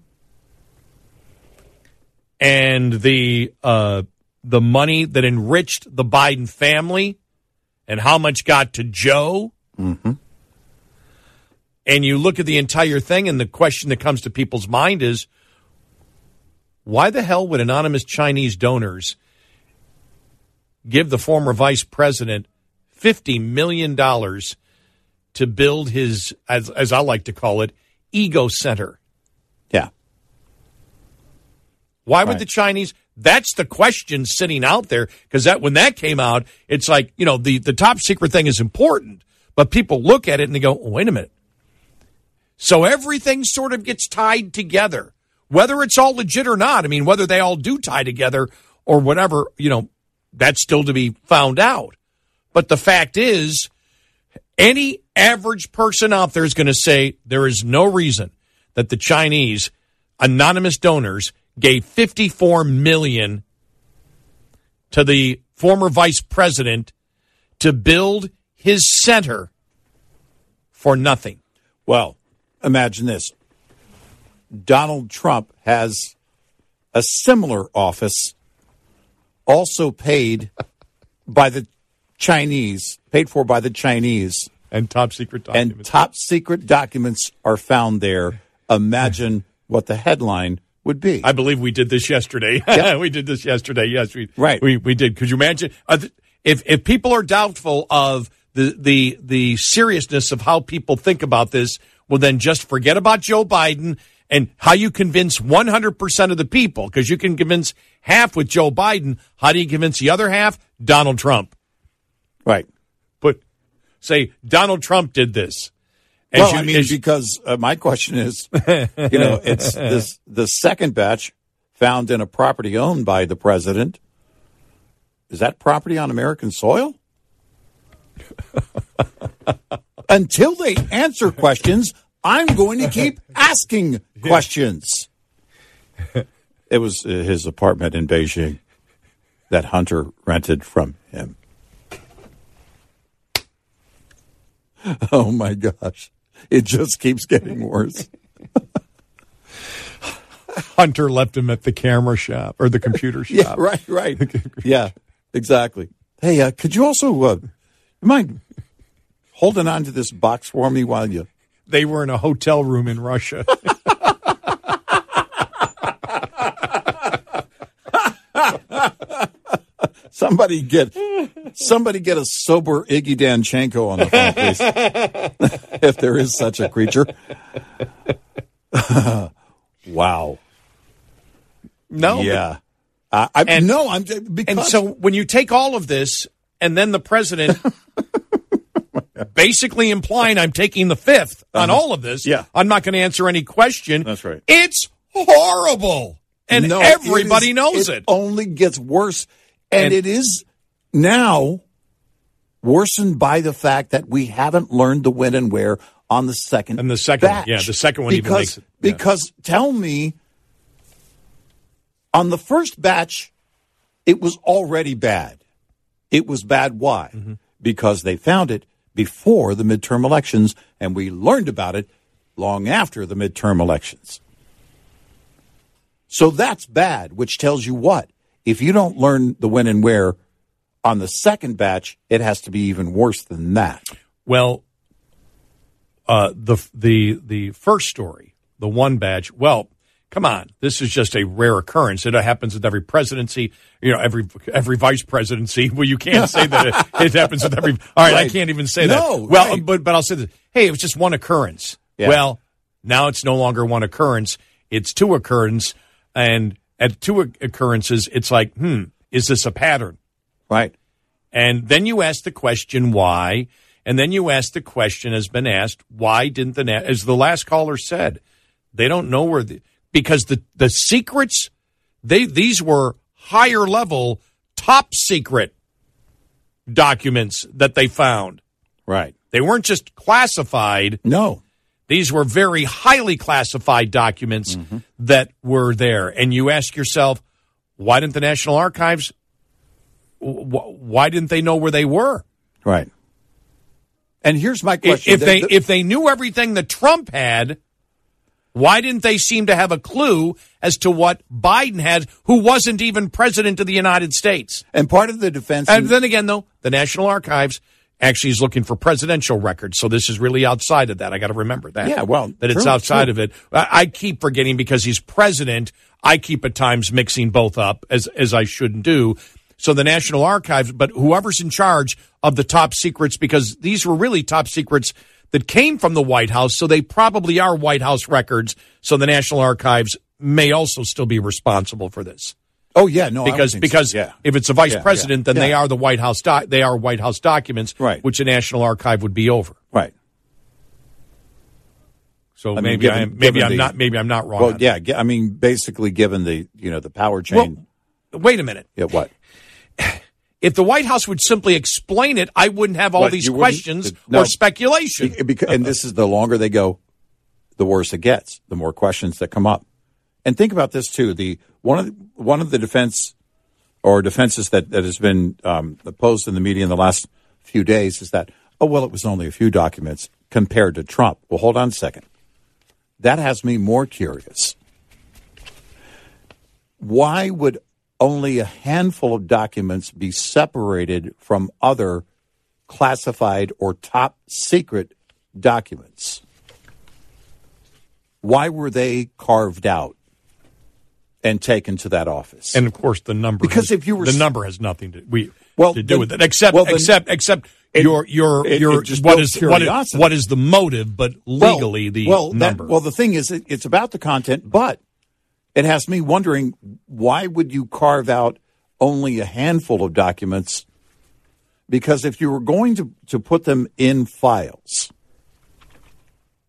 and the money that enriched the Biden family and how much got to Joe. Mm-hmm. And you look at the entire thing, and the question that comes to people's mind is, why the hell would anonymous Chinese donors give the former vice president $50 million to build his, as I like to call it, ego center? Yeah. Why would the Chinese? That's the question sitting out there, because that when that came out, it's like, you know, the top secret thing is important, but people look at it and they go, oh, wait a minute. So everything sort of gets tied together, whether it's all legit or not. I mean, whether they all do tie together or whatever, you know, that's still to be found out. But the fact is, any average person out there is going to say there is no reason that the Chinese anonymous donors gave $54 million to the former vice president to build his center for nothing. Well, imagine this. Donald Trump has a similar office, also paid for by the Chinese. And top secret documents. And top secret documents are found there. Imagine what the headline would be. I believe we did this yesterday. Yep. We did this yesterday. Yes, we did. Could you imagine if people are doubtful of the seriousness of how people think about this? Well, then just forget about Joe Biden and how you convince 100% of the people, because you can convince half with Joe Biden. How do you convince the other half? Donald Trump. Right. But say Donald Trump did this. Well, you, I mean, because my question is, you know, it's this the second batch found in a property owned by the president. Is that property on American soil? Until they answer questions, I'm going to keep asking questions. It was his apartment in Beijing that Hunter rented from him. Oh, my gosh. It just keeps getting worse. Hunter left him at the camera shop or the computer shop. Yeah, right. Yeah, exactly. Hey, could you also mind holding on to this box for me while you... They were in a hotel room in Russia. Somebody get a sober Iggy Danchenko on the phone, please. If there is such a creature. Wow. No. Yeah. And so when you take all of this and then the president basically implying I'm taking the fifth on all of this, yeah. I'm not going to answer any question. That's right. It's horrible. And everybody knows it. It only gets worse. And it is now worsened by the fact that we haven't learned the when and where on the second and the second batch. Yeah, the second one even makes it. Yeah. Because tell me, on the first batch, it was already bad. It was bad. Why? Mm-hmm. Because they found it before the midterm elections, and we learned about it long after the midterm elections. So that's bad, which tells you what? If you don't learn the when and where on the second batch, it has to be even worse than that. Well, the first story, the one batch, well, come on. This is just a rare occurrence. It happens with every presidency, you know, every vice presidency. Well, you can't say that it happens with every. All right, I can't even say that. Well, but I'll say this. Hey, it was just one occurrence. Yeah. Well, now it's no longer one occurrence. It's two occurrences. And at two occurrences, it's like, is this a pattern? Right. And then you ask the question why, and then you ask the question has been asked, why didn't the, as the last caller said, they don't know where, because the secrets, these were higher level, top secret documents that they found. Right. They weren't just classified. No. These were very highly classified documents that were there. And you ask yourself, why didn't the National Archives, why didn't they know where they were? Right. And here's my question. If they knew everything that Trump had, why didn't they seem to have a clue as to what Biden had, who wasn't even president of the United States? And part of the defense... And then again, though, the National Archives... Actually, he's looking for presidential records, so this is really outside of that. I got to remember that. Yeah, well, that it's outside of it. I keep forgetting because he's president. I keep at times mixing both up as I shouldn't do. So the National Archives, but whoever's in charge of the top secrets, because these were really top secrets that came from the White House, so they probably are White House records. So the National Archives may also still be responsible for this. Oh yeah, no, because if it's a vice president, then they are the White House. They are White House documents, right. Which a National Archive would be over, right? So I mean, maybe I'm not wrong. Well, on that. I mean, basically, given the the power chain. Well, wait a minute. Yeah, what? If the White House would simply explain it, I wouldn't have all these questions or speculation. And this is the longer they go, the worse it gets. The more questions that come up. And think about this too. One of the defenses that has been posed in the media in the last few days is that, oh, well, it was only a few documents compared to Trump. Well, hold on a second. That has me more curious. Why would only a handful of documents be separated from other classified or top secret documents? Why were they carved out and taken to that office? And of course, the number the number has nothing to do with it, except what is the motive, but legally number. The thing is, it's about the content, but it has me wondering, why would you carve out only a handful of documents? Because if you were going to put them in files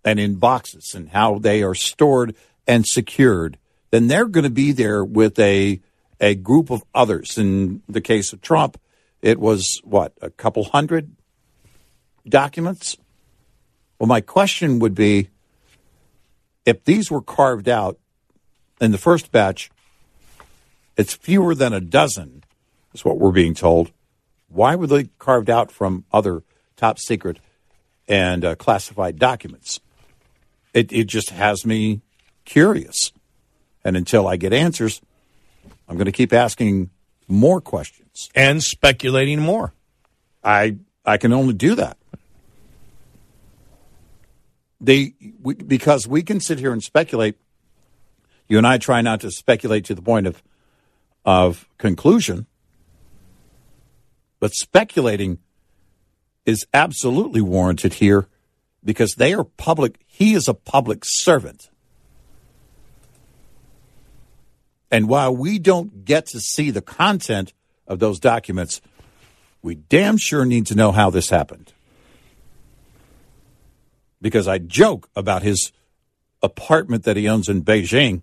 and in boxes and how they are stored and secured, then they're going to be there with a group of others. In the case of Trump, it was, a couple hundred documents? Well, my question would be, if these were carved out in the first batch, it's fewer than a dozen, is what we're being told. Why were they carved out from other top secret and classified documents? It just has me curious. And until I get answers, I'm going to keep asking more questions. And speculating more. I can only do that. Because we can sit here and speculate. You and I try not to speculate to the point of conclusion. But speculating is absolutely warranted here because they are public. He is a public servant. And while we don't get to see the content of those documents, we damn sure need to know how this happened. Because I joke about his apartment that he owns in Beijing,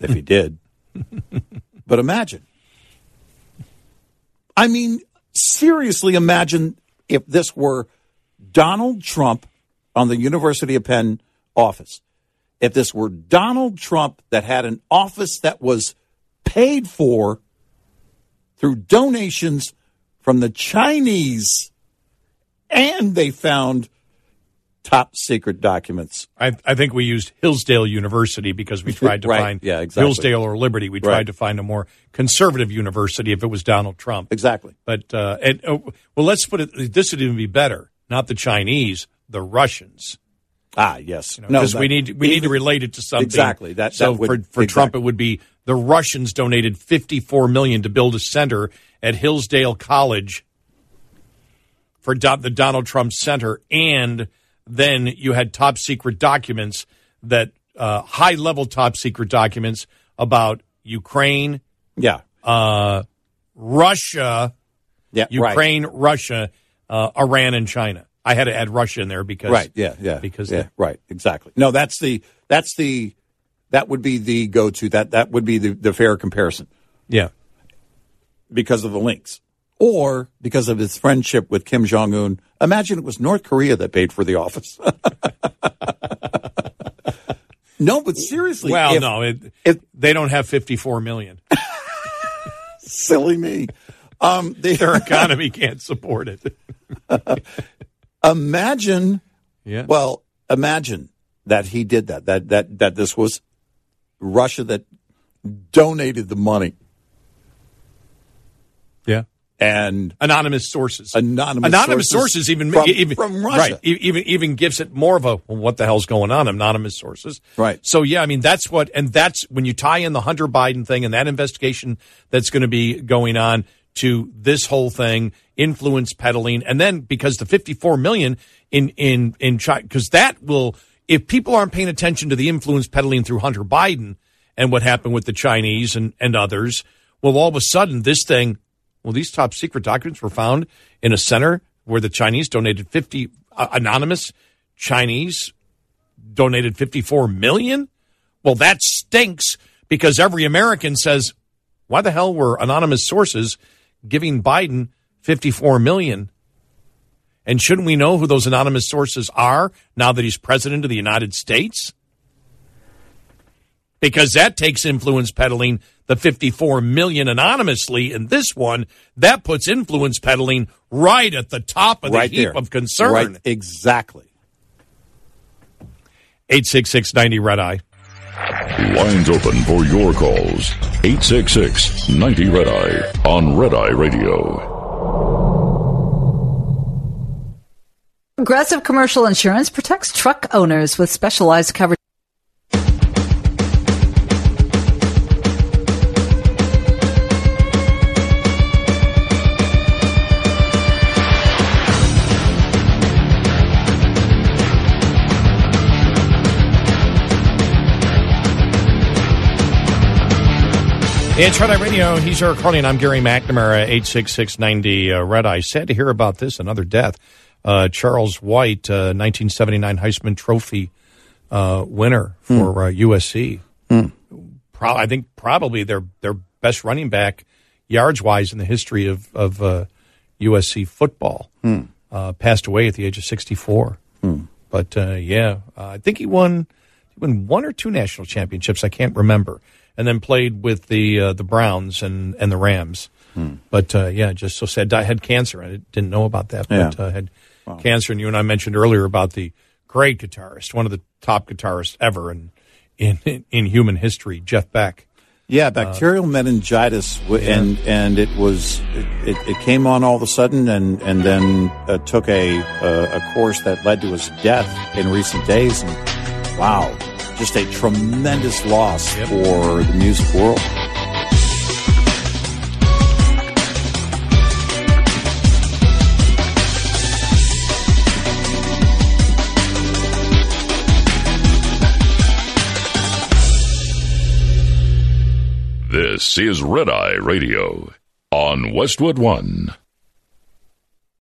if he did. But imagine. I mean, seriously, imagine if this were Donald Trump on the University of Penn office. If this were Donald Trump that had an office that was paid for through donations from the Chinese, and they found top secret documents. I think we used Hillsdale University because we tried to find Hillsdale or Liberty. We tried to find a more conservative university if it was Donald Trump. Exactly. But let's put it, this would even be better. Not the Chinese, the Russians. Ah, yes. Because we need to relate it to something. Exactly. Trump, it would be the Russians donated $54 million to build a center at Hillsdale College for the Donald Trump Center. And then you had top secret documents that high-level top secret documents about Ukraine. Yeah. Russia, Ukraine, right. Russia, Iran, and China. I had to add Russia in there because No, that's the that would be the go-to. That would be the fair comparison. Yeah, because of the links or because of his friendship with Kim Jong-un. Imagine it was North Korea that paid for the office. No, but seriously. Well, they don't have 54 million. Silly me. Their economy can't support it. Imagine that he did that. That this was Russia that donated the money. Yeah. And anonymous sources. Anonymous sources even from Russia. Right, even gives it more of a, well, what the hell's going on, anonymous sources. Right. So, yeah, I mean, that's what, and that's when you tie in the Hunter Biden thing and that investigation that's going to be going on to this whole thing, influence peddling. And then because the 54 million in China, because that will, if people aren't paying attention to the influence peddling through Hunter Biden and what happened with the Chinese and others, well, all of a sudden this thing, well, these top secret documents were found in a center where the Chinese donated anonymous Chinese donated 54 million. Well, that stinks because every American says, why the hell were anonymous sources giving Biden 54 million? And shouldn't we know who those anonymous sources are now that he's president of the United States? Because that takes influence peddling, the 54 million anonymously in this one, that puts influence peddling right at the top of the right heap there. Of concern. Right, exactly. 866-90 Red Eye. Lines open for your calls. 866-90 Red Eye on Red Eye Radio. Progressive Commercial Insurance protects truck owners with specialized coverage. It's Red Eye Radio. He's Eric Carlin. I'm Gary McNamara. 866-90 Red Eye. Sad to hear about this. Another death. Charles White, 1979 Heisman Trophy winner for USC. Mm. I think probably their best running back yards wise in the history of USC football. Passed away at the age of 64. But I think he won one or two national championships. I can't remember. And then played with the Browns and the Rams. But, just so sad. I had cancer. I didn't know about that, but had cancer. And you and I mentioned earlier about the great guitarist, one of the top guitarists ever in human history, Jeff Beck. Yeah, bacterial meningitis. And it was it came on all of a sudden and then took a course that led to his death in recent days. And wow. Just a tremendous loss for the music world. This is Red Eye Radio on Westwood One.